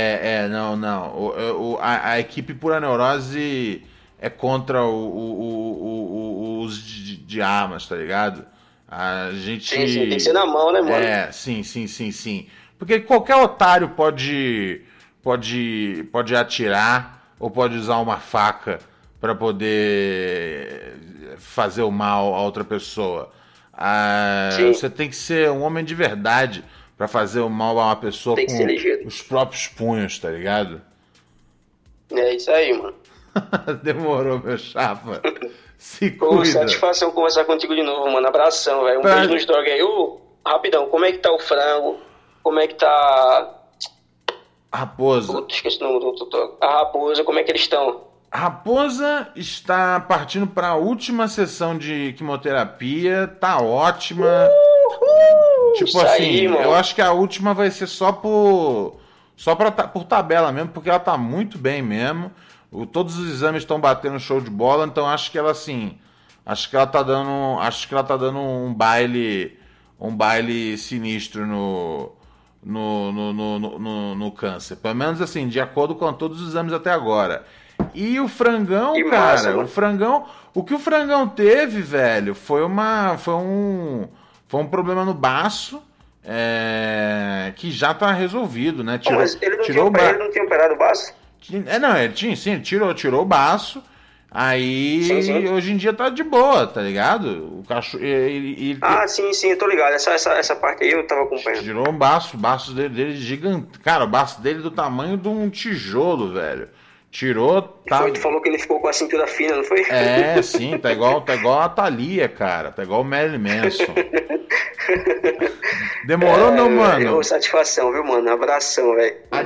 é, é. Não, não. O, o, a, a equipe Pura Neurose é contra o, o, o, o uso de, de armas, tá ligado? A gente... Sim, sim, tem que ser na mão, né, mano? É, sim, sim, sim, sim. Porque qualquer otário pode, pode, pode atirar ou pode usar uma faca para poder fazer o mal a outra pessoa. Ah, você tem que ser um homem de verdade para fazer o mal a uma pessoa tem que com ser ligeiro. Os próprios punhos, tá ligado? É isso aí, mano. Demorou, meu chapa. Se cuida. Pô, satisfação conversar contigo de novo, mano. Abração, velho. Um pra... beijo nos drogas aí. Ô, rapidão, como é que tá o frango? Como é que tá... A raposa. Puta, esqueci o nome do tutor. A raposa, como é que eles estão? A raposa está partindo para a última sessão de quimioterapia, tá ótima. Uhul, tipo assim, aí, eu acho que a última vai ser só por só pra, por tabela mesmo, porque ela tá muito bem mesmo. O, todos os exames estão batendo show de bola, então acho que ela assim, acho que ela tá dando, acho que ela tá dando um baile, um baile sinistro no no no no, no, no, no câncer. Pelo menos assim, de acordo com todos os exames até agora. E o frangão, que cara, massa, o frangão, o que o frangão teve, velho, foi uma, foi um, foi um problema no baço, é, que já tá resolvido, né? Tirou, mas ele não, tirou tinha, o ba... ele não tinha operado o baço? É, não, ele tinha, sim, ele tirou, tirou o baço, aí sim, sim. hoje em dia tá de boa, tá ligado? O cachorro, ele, ele... Ah, sim, sim, eu tô ligado, essa, essa, essa parte aí eu tava acompanhando. Tirou um baço, o baço dele, dele gigante, cara, o baço dele do tamanho de um tijolo, velho. Tirou, tá... Tu falou que ele ficou com a cintura fina, não foi? É, sim, tá igual, tá igual a Thalia, cara. Tá igual o Marilyn Manson. Demorou, é, meu mano? Eu, satisfação, viu, mano? Abração, velho. Um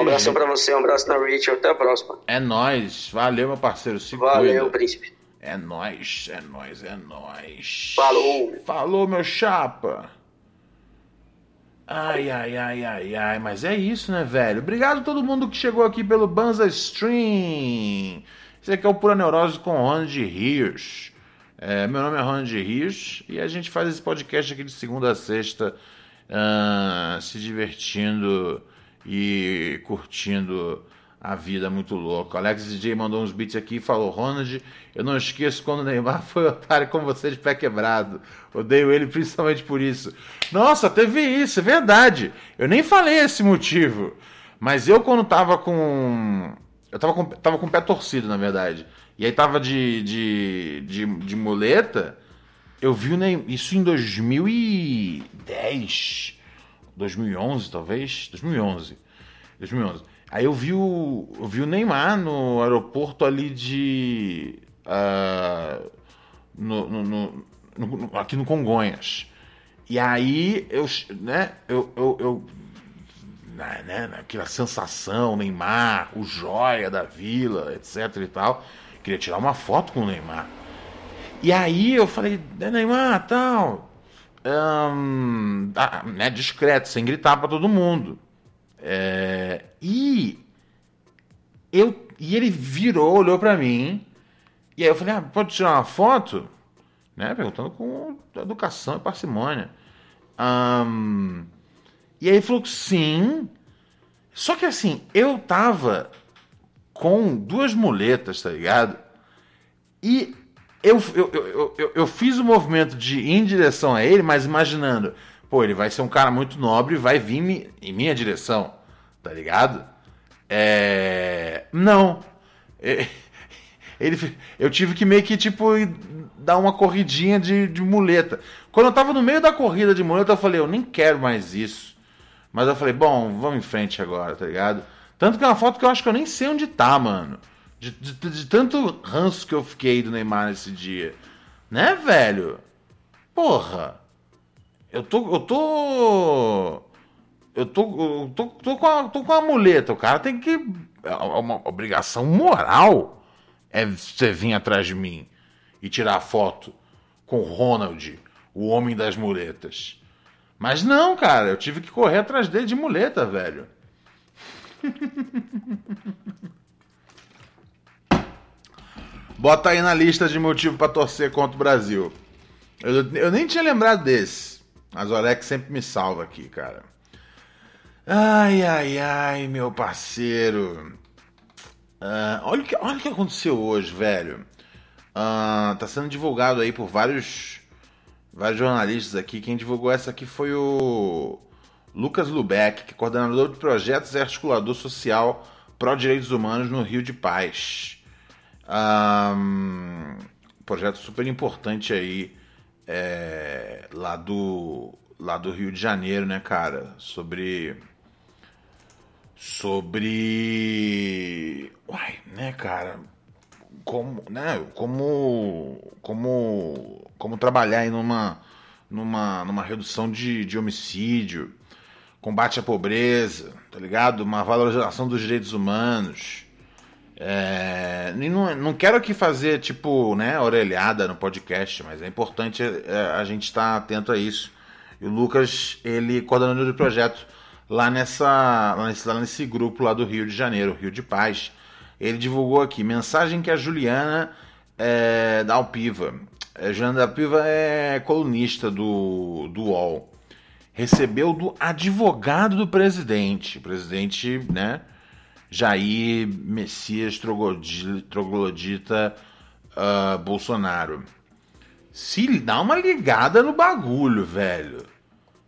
abração pra você, um abraço na Rachel. Até a próxima. É nóis. Valeu, meu parceiro. Se Valeu, cuida. príncipe. É nóis, é nóis, é nóis. Falou. Falou, meu chapa. Ai, ai, ai, ai, ai, mas é isso, né, velho? Obrigado a todo mundo que chegou aqui pelo Banza Stream. Esse aqui é o Pura Neurose com o Ronald Rios. É, meu nome é Ronald Rios e a gente faz esse podcast aqui de segunda a sexta, uh, se divertindo e curtindo a vida muito louca. O Alex D J mandou uns beats aqui e falou: Ronald, eu não esqueço quando o Neymar foi otário com você de pé quebrado. Odeio ele principalmente por isso. Nossa, teve isso, é verdade. Eu nem falei esse motivo. Mas eu quando tava com... Eu tava com, tava com o pé torcido, na verdade. E aí tava de, de, de, de muleta. Eu vi o Neymar... Isso em dois mil e dez... dois mil e onze, talvez? dois mil e onze. dois mil e onze. Aí eu vi o, eu vi o Neymar no aeroporto ali de... Uh, no, no, no, no, aqui no Congonhas. E aí eu... Né, eu, eu, eu né, aquela sensação, Neymar, o joia da vila, etc e tal. Queria tirar uma foto com o Neymar. E aí eu falei: Neymar, tal... Um, né, discreto, sem gritar pra todo mundo. É, e, eu, e ele virou, olhou pra mim. E aí eu falei: ah, pode tirar uma foto? Né, perguntando com educação e parcimônia. Um, e aí ele falou que sim. Só que assim, eu tava com duas muletas, tá ligado? E eu, eu, eu, eu, eu fiz o movimento de ir em direção a ele, mas imaginando... Pô, ele vai ser um cara muito nobre e vai vir me, em minha direção, tá ligado? É... Não. Ele, eu tive que meio que, tipo, dar uma corridinha de, de muleta. Quando eu tava no meio da corrida de muleta, eu falei: eu nem quero mais isso. Mas eu falei: bom, vamos em frente agora, tá ligado? Tanto que é uma foto que eu acho que eu nem sei onde tá, mano. De, de, de tanto ranço que eu fiquei do Neymar nesse dia. Né, velho? Porra. Eu tô... Eu tô... Eu tô, eu tô, tô, com, a, tô com a muleta. O cara tem que... É uma obrigação moral é você vir atrás de mim e tirar foto com o Ronald, o homem das muletas. Mas não, cara. Eu tive que correr atrás dele de muleta, velho. Bota aí na lista de motivo pra torcer contra o Brasil. Eu, eu nem tinha lembrado desse. Mas o Alex sempre me salva aqui, cara. Ai, ai, ai, meu parceiro. Uh, olha o que, olha que aconteceu hoje, velho. Uh, tá sendo divulgado aí por vários, vários jornalistas aqui. Quem divulgou essa aqui foi o Lucas Lubeck, que é coordenador de projetos e articulador social pró-direitos humanos no Rio de Paz. Um, projeto super importante aí. É, lá, do, lá do Rio de Janeiro, né, cara? Sobre... Sobre... Uai, né, cara? Como... Né, como... Como... Como trabalhar aí numa... Numa, numa redução de, de homicídio. Combate à pobreza, tá ligado? Uma valorização dos direitos humanos. É, não, não quero aqui fazer, tipo, né, orelhada no podcast, mas é importante a gente estar atento a isso. E o Lucas, ele coordenador do projeto lá, nessa, lá, nesse, lá nesse grupo lá do Rio de Janeiro, Rio de Paz, ele divulgou aqui: mensagem que a Juliana é, da Alpiva, a Juliana da Alpiva é colunista do, do U O L, recebeu do advogado do presidente, presidente, né, Jair Messias Troglodita uh, Bolsonaro. Se dá uma ligada no bagulho, velho.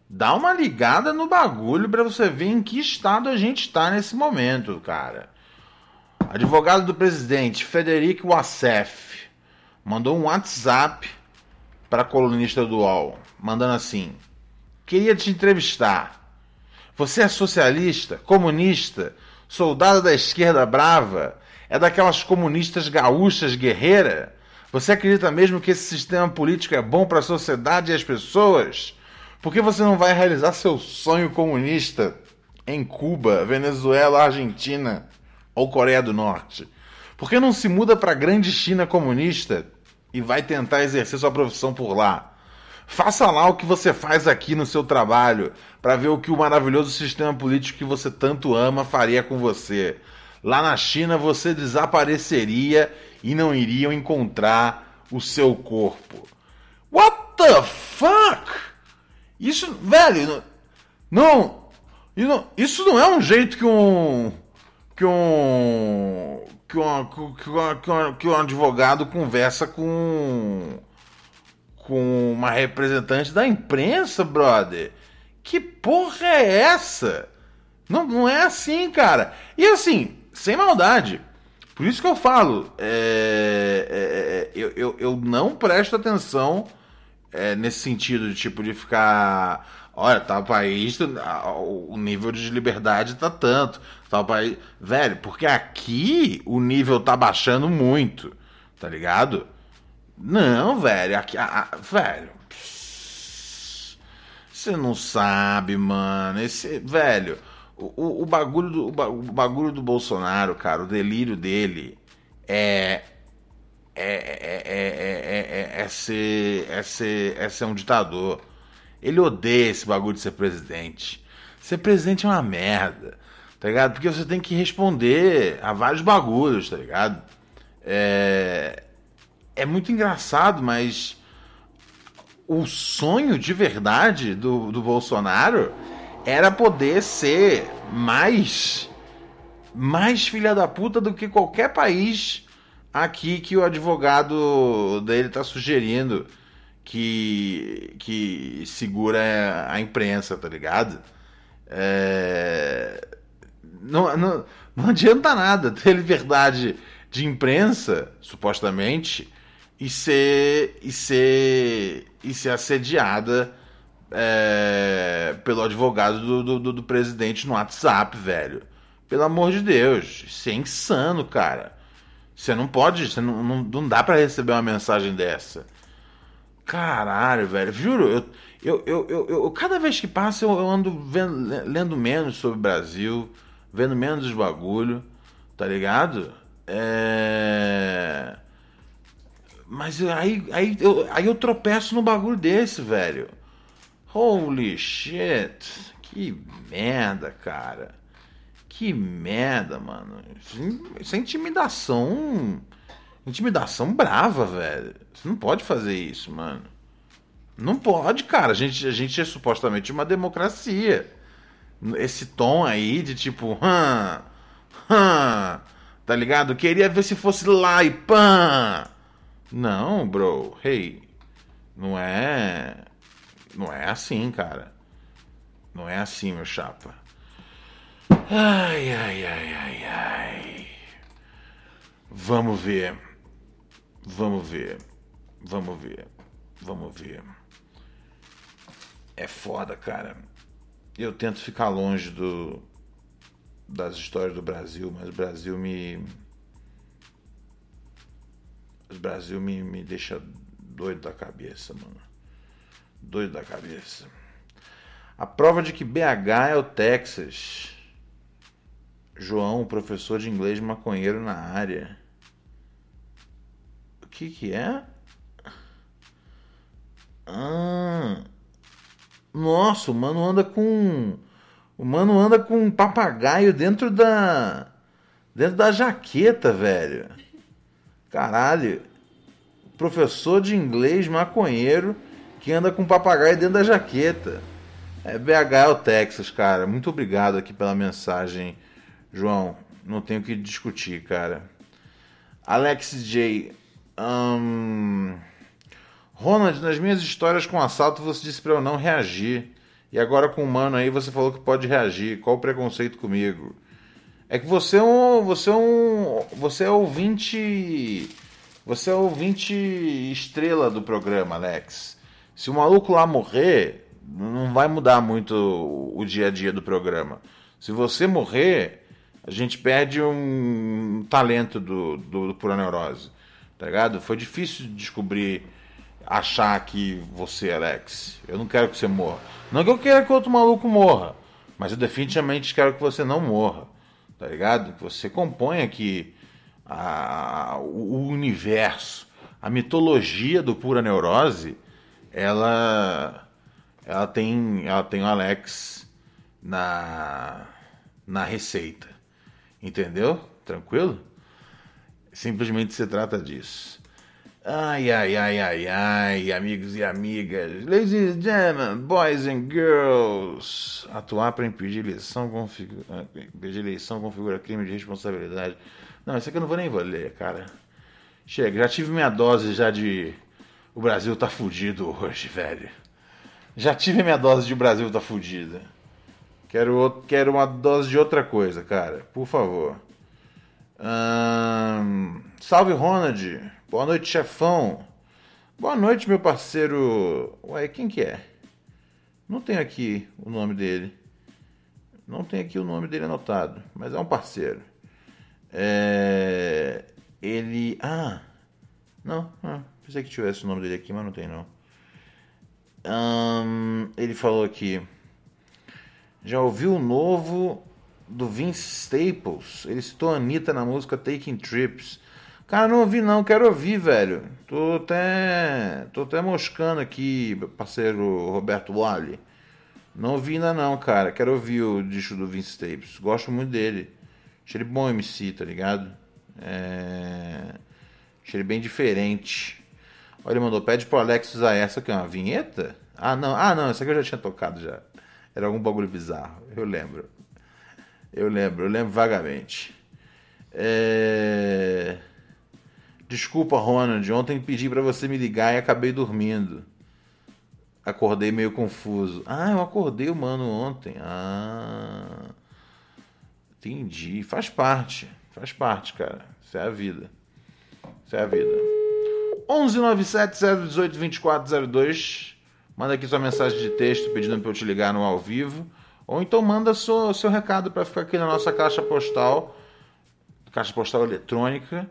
Dá uma ligada no bagulho pra você ver em que estado a gente tá nesse momento, cara. Advogado do presidente, Frederico Wassef, mandou um WhatsApp pra colunista do U O L, mandando assim: queria te entrevistar. Você é socialista, comunista, soldado da esquerda brava? É daquelas comunistas gaúchas guerreira? Você acredita mesmo que esse sistema político é bom para a sociedade e as pessoas? Por que você não vai realizar seu sonho comunista em Cuba, Venezuela, Argentina ou Coreia do Norte? Por que não se muda para a grande China comunista e vai tentar exercer sua profissão por lá? Faça lá o que você faz aqui no seu trabalho, para ver o que o maravilhoso sistema político que você tanto ama faria com você. Lá na China você desapareceria e não iriam encontrar o seu corpo. What the fuck? Isso, velho, Não, isso não é um jeito que um que um que um, que um, que um, que um advogado conversa com com uma representante da imprensa, brother. Que porra é essa? Não, não é assim, cara. E assim, sem maldade. Por isso que eu falo, é, é, eu, eu, eu não presto atenção é, nesse sentido de tipo de ficar, olha, tal país, o nível de liberdade tá tanto, tal país, velho, porque aqui o nível tá baixando muito, tá ligado? Não, velho, aqui, a, a, velho, você não sabe, mano, esse, velho. O, o, o, bagulho do, o bagulho do Bolsonaro, cara, o delírio dele é é, é, é, é, é, é, ser, é, ser, é ser um ditador. Ele odeia esse bagulho de ser presidente. Ser presidente é uma merda, tá ligado? Porque você tem que responder a vários bagulhos, tá ligado? É, é muito engraçado, mas o sonho de verdade do, do Bolsonaro era poder ser mais, mais filha da puta do que qualquer país aqui que o advogado dele tá sugerindo que, que segura a imprensa, tá ligado? É... Não, não, não adianta nada ter liberdade de imprensa, supostamente, e ser, e ser, e ser assediada... É, pelo advogado do, do, do presidente no WhatsApp, velho. Pelo amor de Deus, isso é insano, cara. Você não pode, você não, não, não dá pra receber uma mensagem dessa. Caralho, velho, juro, eu, eu, eu, eu, eu cada vez que passa eu, eu ando vendo, lendo menos sobre o Brasil, vendo menos os bagulho, tá ligado? É... Mas aí, aí, eu, aí eu tropeço num bagulho desse, velho. Holy shit, que merda, cara, que merda, mano, isso é intimidação, intimidação brava, velho, você não pode fazer isso, mano, não pode, cara, a gente, a gente é supostamente uma democracia, esse tom aí de tipo, hã, hã, tá ligado, queria ver se fosse lá e pã, não, bro, hey, não é... Não é assim, cara. Não é assim, meu chapa. Ai, ai, ai, ai, ai. Vamos ver. Vamos ver. Vamos ver. Vamos ver. É foda, cara. Eu tento ficar longe do... das histórias do Brasil, mas o Brasil me... O Brasil me, me deixa doido da cabeça, mano. Doido da cabeça. A prova de que B H é o Texas. João, professor de inglês maconheiro na área. O que que é? Ah. Nossa, o mano anda com... O mano anda com um papagaio dentro da... Dentro da jaqueta, velho. Caralho. Professor de inglês maconheiro... que anda com papagaio dentro da jaqueta. É B H é o Texas, cara. Muito obrigado aqui pela mensagem, João. Não tenho o que discutir, cara. Alex J. Um... Ronald, nas minhas histórias com assalto, você disse pra eu não reagir. E agora com o mano aí, você falou que pode reagir. Qual o preconceito comigo? É que você é um... Você é um... Você é ouvinte... Você é ouvinte estrela do programa, Alex. Se o maluco lá morrer, não vai mudar muito o dia a dia do programa. Se você morrer, a gente perde um talento do, do, do Pura Neurose, tá ligado? Foi difícil descobrir, achar que você, Alex, eu não quero que você morra. Não que eu queira que outro maluco morra, mas eu definitivamente quero que você não morra, tá ligado? Que você componha aqui a, o universo, a mitologia do Pura Neurose. Ela, ela, tem, ela tem o Alex na, na receita, entendeu? Tranquilo? Simplesmente se trata disso. Ai, ai, ai, ai, ai, amigos e amigas, ladies and gentlemen, boys and girls. Atuar para impedir eleição configura, impedir eleição configura crime de responsabilidade. Não, isso aqui eu não vou nem vou ler, cara. Chega, já tive minha dose já de o Brasil tá fudido hoje, velho. Já tive minha dose de o Brasil tá fudido. Quero, outro, quero uma dose de outra coisa, cara. Por favor. Hum, salve, Ronald. Boa noite, chefão. Boa noite, meu parceiro. Ué, quem que é? Não tem aqui o nome dele. Não tem aqui o nome dele anotado. Mas é um parceiro. É... Ele... Ah! Não, ah, pensei que tivesse o nome dele aqui, mas não tem não. Hum, ele falou aqui... Já ouviu o novo do Vince Staples? Ele citou a Anitta na música Taking Trips. Cara, não ouvi não, quero ouvir, velho. Tô até, tô até moscando aqui, parceiro Roberto Wally. Não ouvi ainda não, cara. Quero ouvir o disco do Vince Staples. Gosto muito dele. Achei ele bom M C, tá ligado? É... Achei ele bem diferente. Olha, ele mandou, pede pro Alex usar essa aqui, uma vinheta? Ah, não. Ah, não. Essa aqui eu já tinha tocado já. Era algum bagulho bizarro. Eu lembro. Eu lembro. Eu lembro vagamente. É... Desculpa, Ronald, ontem pedi pra você me ligar e acabei dormindo. Acordei meio confuso. Ah, eu acordei, mano, ontem. Ah, entendi. Faz parte. Faz parte, cara. Isso é a vida. Isso é a vida. um um nove sete, zero um oito, dois quatro zero dois. Manda aqui sua mensagem de texto pedindo pra eu te ligar no ao vivo. Ou então manda seu, seu recado pra ficar aqui na nossa caixa postal. Caixa postal eletrônica.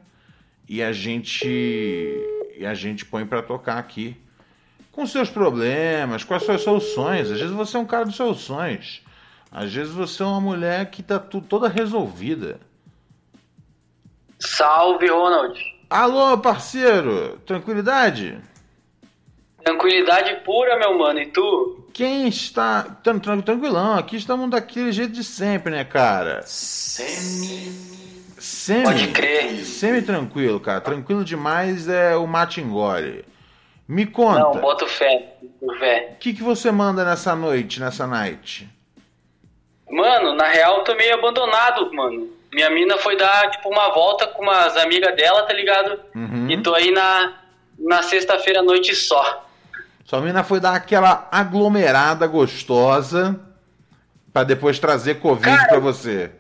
E a gente e a gente põe para tocar aqui com seus problemas, com as suas soluções. Às vezes você é um cara de soluções. Às vezes você é uma mulher que tá tu, toda resolvida. Salve, Ronald. Alô, parceiro. Tranquilidade? Tranquilidade pura, meu mano. E tu? Quem está... Tran- tran- tranquilão. Aqui estamos daquele jeito de sempre, né, cara? Sempre... Semi, Pode crer. Semi-tranquilo, cara. Tranquilo demais é o Matingole. Me conta. Não, bota o fé. O que, que você manda nessa noite, nessa night? Mano, na real eu tô meio abandonado, mano. Minha mina foi dar, tipo, uma volta com umas amigas dela, tá ligado? Uhum. E tô aí na, na sexta-feira à noite só. Sua mina foi dar aquela aglomerada gostosa pra depois trazer Covid, cara, pra você.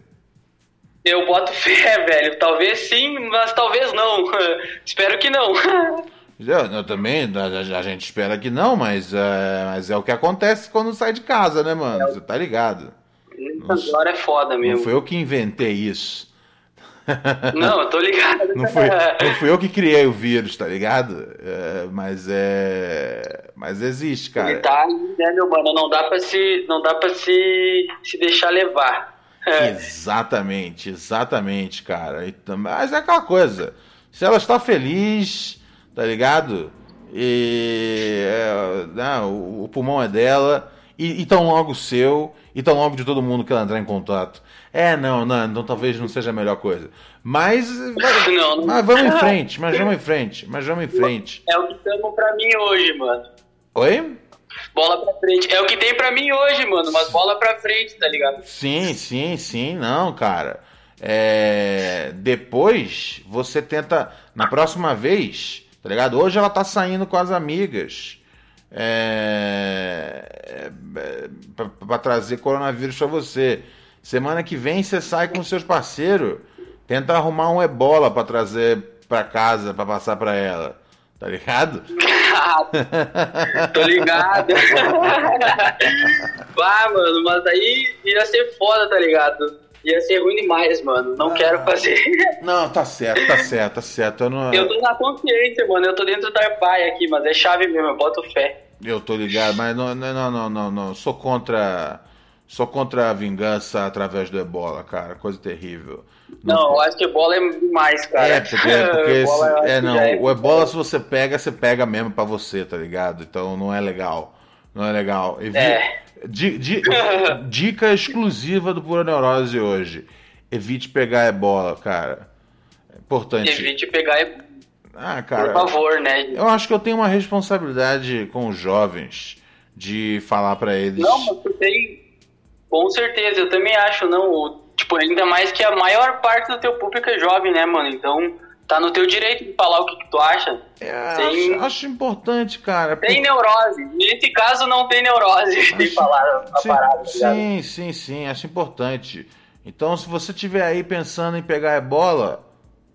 Eu boto fé, velho. Talvez sim, mas talvez não. Espero que não. eu, eu também, a, a gente espera que não, mas é, mas é o que acontece quando sai de casa, né, mano? Você tá ligado? Agora é foda mesmo. Não foi eu que inventei isso. Não, eu tô ligado. Não fui, não fui eu que criei o vírus, tá ligado? É, mas é... Mas existe, cara. Tá, né, meu mano? Não dá pra se, não dá pra se, se deixar levar. É. Exatamente, exatamente, cara. Então, mas é aquela coisa. Se ela está feliz, tá ligado? E, é, não, o pulmão é dela, e, e tão logo o seu, e tão logo de todo mundo que ela entrar em contato. É, não, não, então talvez não seja a melhor coisa. Mas, mas, não, mas vamos em frente, mas vamos em frente, mas vamos em frente. É o que estamos pra mim hoje, mano. Oi? Bola pra frente. É o que tem pra mim hoje, mano. Mas bola pra frente, tá ligado? Sim, sim, sim. Não, cara. É... Depois, você tenta... Na próxima vez, tá ligado? Hoje ela tá saindo com as amigas. É... É... Pra, pra trazer coronavírus pra você. Semana que vem, você sai com seus parceiros. Tenta arrumar um ebola pra trazer pra casa, pra passar pra ela. Tá ligado? Tô ligado. Ah, mano, mas aí ia ser foda, tá ligado? Ia ser ruim demais, mano. Não ah, quero fazer. Não, tá certo, tá certo, tá certo. Eu, não... eu tô na consciência, mano. Eu tô dentro da pai aqui, mas é chave mesmo, eu boto fé. Eu tô ligado, mas não, não, não, não, não. Sou contra. Sou contra a vingança através do ebola, cara. Coisa terrível. Não, não, eu acho que ebola é demais, cara. É, porque, porque ebola, esse, é, não, é. O ebola, se você pega, você pega mesmo pra você, tá ligado? Então não é legal. Não é legal. Evi- é. Di- di- dica exclusiva do Pura Neurose hoje. Evite pegar ebola, cara. É importante. Evite pegar ebola. Ah, cara, por favor, né? Eu acho que eu tenho uma responsabilidade com os jovens de falar pra eles. Não, mas eu sei. Com certeza, eu também acho, não. Tipo, ainda mais que a maior parte do teu público é jovem, né, mano? Então, tá no teu direito de falar o que, que tu acha. É, tem... acho, acho importante, cara. Tem porque... neurose. Nesse caso, não tem neurose acho... de falar a sim, parada. Sim, sim, sim. Acho importante. Então, se você estiver aí pensando em pegar ebola,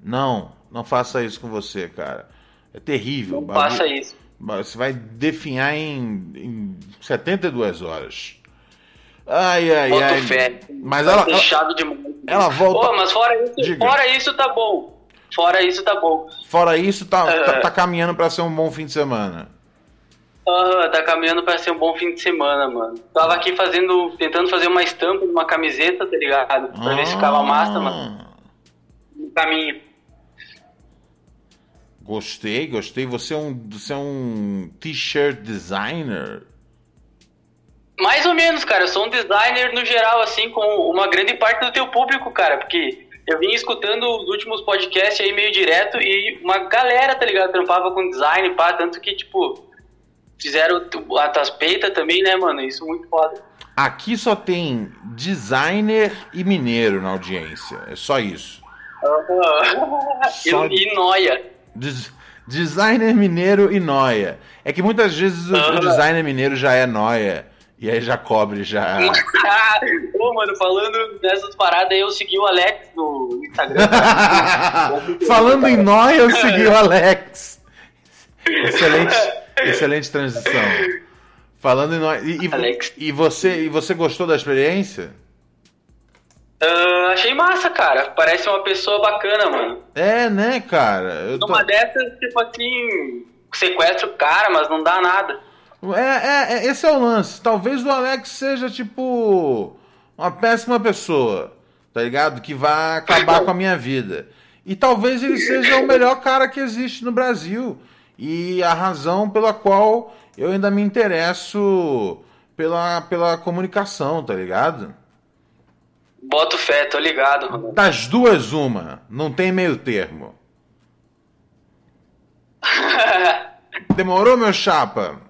não, não faça isso com você, cara. É terrível. Não bagulho... faça isso. Você vai definhar em, em setenta e duas horas. Ai, ai, Boto ai. Fé. Mas ela, ela, de... ela volta. Pô, mas fora isso, fora isso tá bom. Fora isso tá bom. Fora isso tá, uh-huh. tá, tá caminhando pra ser um bom fim de semana. Uh-huh, tá caminhando pra ser um bom fim de semana, mano. Tava aqui fazendo, tentando fazer uma estampa, uma camiseta, tá ligado? Pra ah. ver se ficava massa, mano. No caminho. Gostei, gostei. Você é um, você é um t-shirt designer? Mais ou menos, cara. Eu sou um designer no geral, assim, com uma grande parte do teu público, cara. Porque eu vim escutando os últimos podcasts aí meio direto e uma galera, tá ligado? Trampava com design, pá. Tanto que, tipo, fizeram as peitas também, né, mano? Isso é muito foda. Aqui só tem designer e mineiro na audiência. É só isso. só... E nóia. Des- designer mineiro e noia. É que muitas vezes o, uhum. o designer mineiro já é noia. E aí já cobre, já... Pô, mano, falando dessas paradas aí, eu segui o Alex no Instagram. Falando em noia, eu segui o Alex. Excelente, excelente transição. Falando em noia... E, e, Alex. E, você, e você gostou da experiência? Uh, achei massa, cara. Parece uma pessoa bacana, mano. É, né, cara? Eu Numa tô... dessas, tipo assim, sequestra o cara, mas não dá nada. É, é, é, esse é o lance. Talvez o Alex seja, tipo, uma péssima pessoa, tá ligado? Que vai acabar com a minha vida. E talvez ele seja o melhor cara que existe no Brasil. E a razão pela qual eu ainda me interesso pela, pela comunicação, tá ligado? Boto fé, tô ligado, Ronaldo. Das duas, uma. Não tem meio termo. Demorou, meu chapa?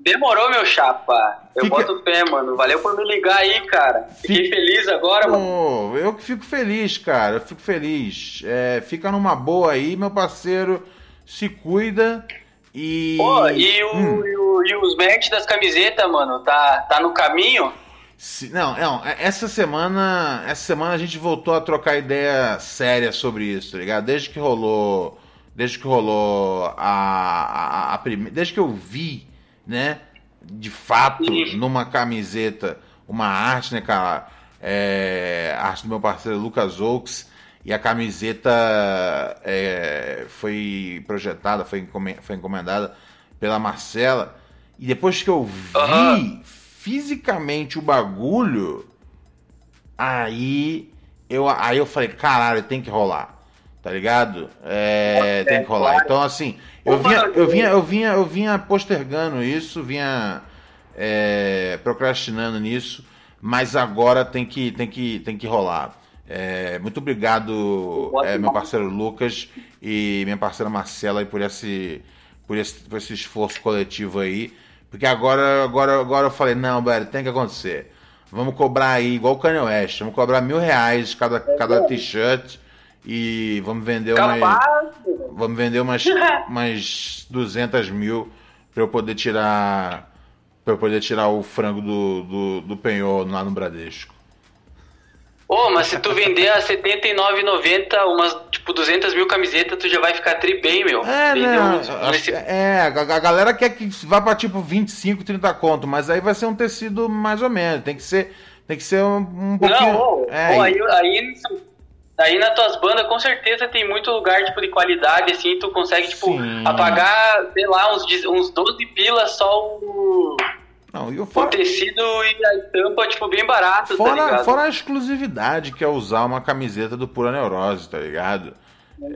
Demorou, meu chapa. Eu Fica... boto fé, mano. Valeu por me ligar aí, cara. Fiquei Fica... feliz agora, mano. Oh, eu que fico feliz, cara. Eu fico feliz. É, fica numa boa aí, meu parceiro. Se cuida. E, oh, e, o, hum. e, o, e os merch das camisetas, mano? Tá, tá no caminho? Não, não, essa semana essa semana a gente voltou a trocar ideia séria sobre isso, tá ligado? Desde que rolou, desde que rolou a, a, a primeira, desde que eu vi, né, de fato, numa camiseta, uma arte, né, cara, é, a arte do meu parceiro Lucas Oaks, e a camiseta é, foi projetada, foi encomendada pela Marcela, e depois que eu vi... Uhum. fisicamente o bagulho, aí eu, aí eu falei, caralho, tem que rolar, tá ligado? É, tem que rolar. Então, assim, eu vinha, eu vinha, eu vinha, eu vinha postergando isso, vinha é, procrastinando nisso, mas agora tem que, tem que, tem que rolar. É, muito obrigado, é, meu parceiro Lucas e minha parceira Marcela, por esse, por esse, por esse esforço coletivo aí. Porque agora, agora, agora eu falei, não, velho, tem que acontecer. Vamos cobrar aí, igual o Kanye West, vamos cobrar mil reais cada, cada t-shirt e vamos vender umas, vamos vender umas, umas duzentos mil pra eu poder tirar, pra eu poder tirar o frango do, do, do penhor lá no Bradesco. Ô, oh, mas se tu vender a setenta e nove reais e noventa centavos, umas, tipo, duzentas mil camisetas, tu já vai ficar tri bem, meu. É, né? Um, esse... É, a galera quer que vá pra, tipo, vinte e cinco, trinta conto, mas aí vai ser um tecido mais ou menos. Tem que ser, tem que ser um, um pouquinho... Não, oh, é, oh, aí, aí, aí nas tuas bandas, com certeza, tem muito lugar, tipo, de qualidade, assim, tu consegue, tipo, sim. apagar, sei lá, uns, uns doze pilas só o... Não, eu fora... O tecido e a estampa, tipo, bem barato, fora, tá ligado? Fora a exclusividade que é usar uma camiseta do Pura Neurose, tá ligado?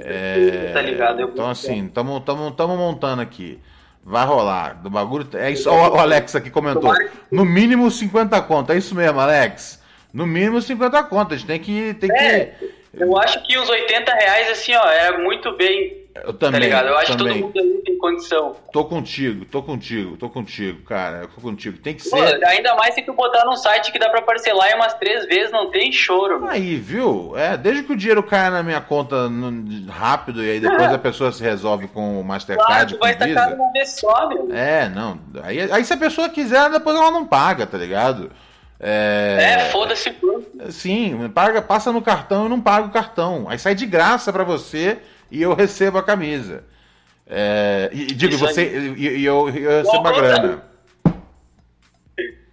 É... Tá ligado? Eu então, assim, tamo, tamo, tamo montando aqui. Vai rolar. Do bagulho... É isso. O Alex aqui comentou. No mínimo cinquenta conto. É isso mesmo, Alex? No mínimo cinquenta conto. A gente tem que... Tem é, que... Eu acho que uns oitenta reais, assim, ó, é muito bem... Eu também. Tá ligado? Eu acho também. Que todo mundo ali tem condição. Tô contigo, tô contigo, tô contigo, cara. Eu tô contigo. Tem que ser. Pô, ainda mais tem que botar num site que dá pra parcelar em umas três vezes, não tem choro. Aí, viu? É, desde que o dinheiro caia na minha conta no... rápido e aí depois ah. a pessoa se resolve com o Mastercard. Claro, tu vai tacar de uma vez só, meu. É, não. Aí, aí se a pessoa quiser, depois ela não paga, tá ligado? É, é foda-se tudo. Sim, paga, passa no cartão e não paga o cartão. Aí sai de graça pra você e eu recebo a camisa. É, e digo, isso você e, e eu, eu recebo a grana.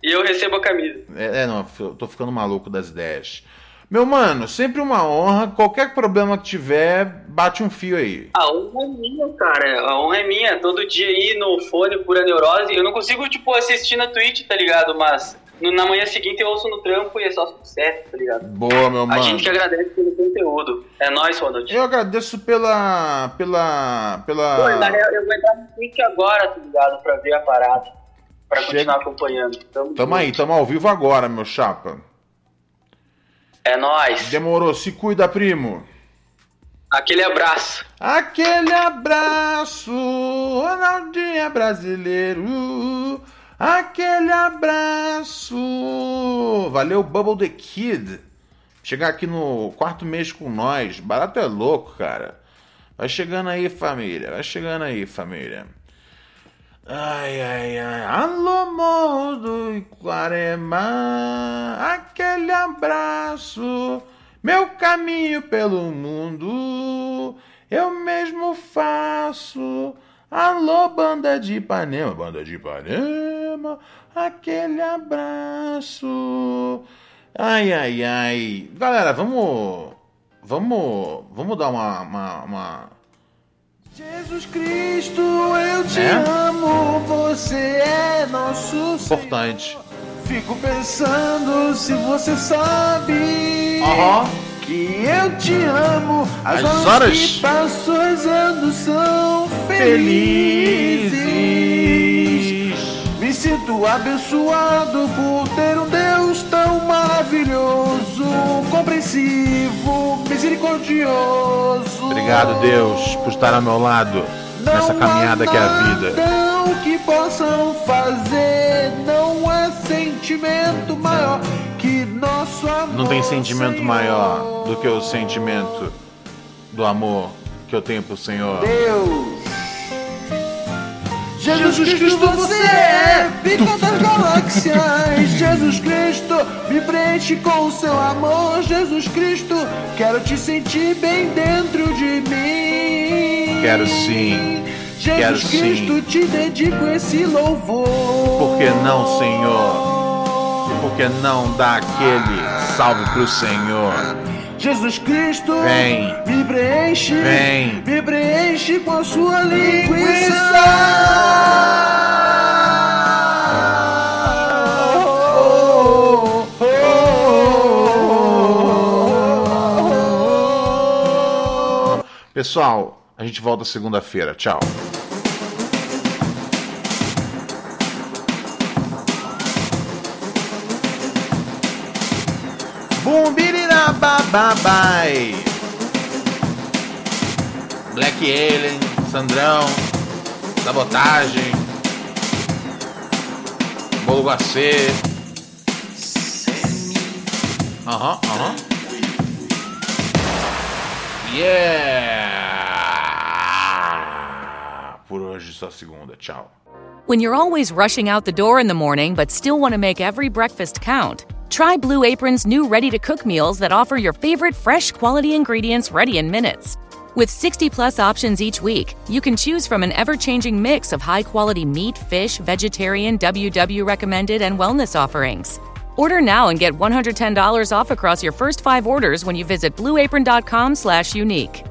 E eu recebo a camisa. É, é, não, eu tô ficando maluco das ideias. Meu mano, sempre uma honra. Qualquer problema que tiver, bate um fio aí. A honra é minha, cara. A honra é minha. Todo dia aí no fone, Pura Neurose. Eu não consigo, tipo, assistir na Twitch, tá ligado? Mas... na manhã seguinte eu ouço no trampo e é só sucesso, tá ligado? Boa, meu mano. A gente que agradece pelo conteúdo. É nóis, Ronald. Eu agradeço pela... pela... pela... Pô, na real, eu vou entrar no Twitch agora, tá ligado? Pra ver a parada. Pra Chega. Continuar acompanhando. Tamo, tamo aí, tamo ao vivo agora, meu chapa. É nóis. Demorou. Se cuida, primo. Aquele abraço. Aquele abraço, Ronaldinho brasileiro. Aquele abraço! Valeu, Bubble the Kid! Chegar aqui no quarto mês com nós. Barato é louco, cara. Vai chegando aí, família. Vai chegando aí, família. Ai, ai, ai. Alô, Morro do Iquarema. Aquele abraço. Meu caminho pelo mundo. Eu mesmo faço. Alô, banda de Ipanema, banda de Ipanema, aquele abraço. Ai, ai, ai. Galera, vamos, vamos, vamos dar uma, uma, uma... Jesus Cristo, eu te é? amo, você é nosso importante. Senhor. Fico pensando se você sabe uhum. que eu te amo. As, As horas que passo andando são felizes. Me sinto abençoado por ter um Deus tão maravilhoso, compreensivo, misericordioso. Obrigado, Deus, por estar ao meu lado nessa não caminhada que é a vida. Não que possam fazer, não há sentimento maior que nosso amor. Não tem sentimento Senhor. Maior do que o sentimento do amor que eu tenho pro Senhor. Deus. Jesus Cristo, você é pica das galáxias. Jesus Cristo, me preenche com o seu amor. Jesus Cristo, quero te sentir bem dentro de mim. Quero sim. Jesus quero Cristo, sim. te dedico esse louvor. Por que não, Senhor? Por que não dar aquele salve pro Senhor? Jesus Cristo, vem, me preenche, vem, me preenche com a sua linguiça. Oh, oh, oh, oh, oh, oh. Pessoal, a gente volta segunda-feira. Tchau. Babai, Black Alien, Sandrão, Sabotagem, Bolo Guacê. Aham, uhum, aham. Uhum. Yeah! Por hoje só segunda. Tchau. When you're always rushing out the door in the morning but still want to make every breakfast count, try Blue Apron's new ready-to-cook meals that offer your favorite fresh quality ingredients ready in minutes. With sixty-plus options each week, you can choose from an ever-changing mix of high-quality meat, fish, vegetarian, W W recommended, and wellness offerings. Order now and get one hundred ten dollars off across your first five orders when you visit blue apron dot com slash unique.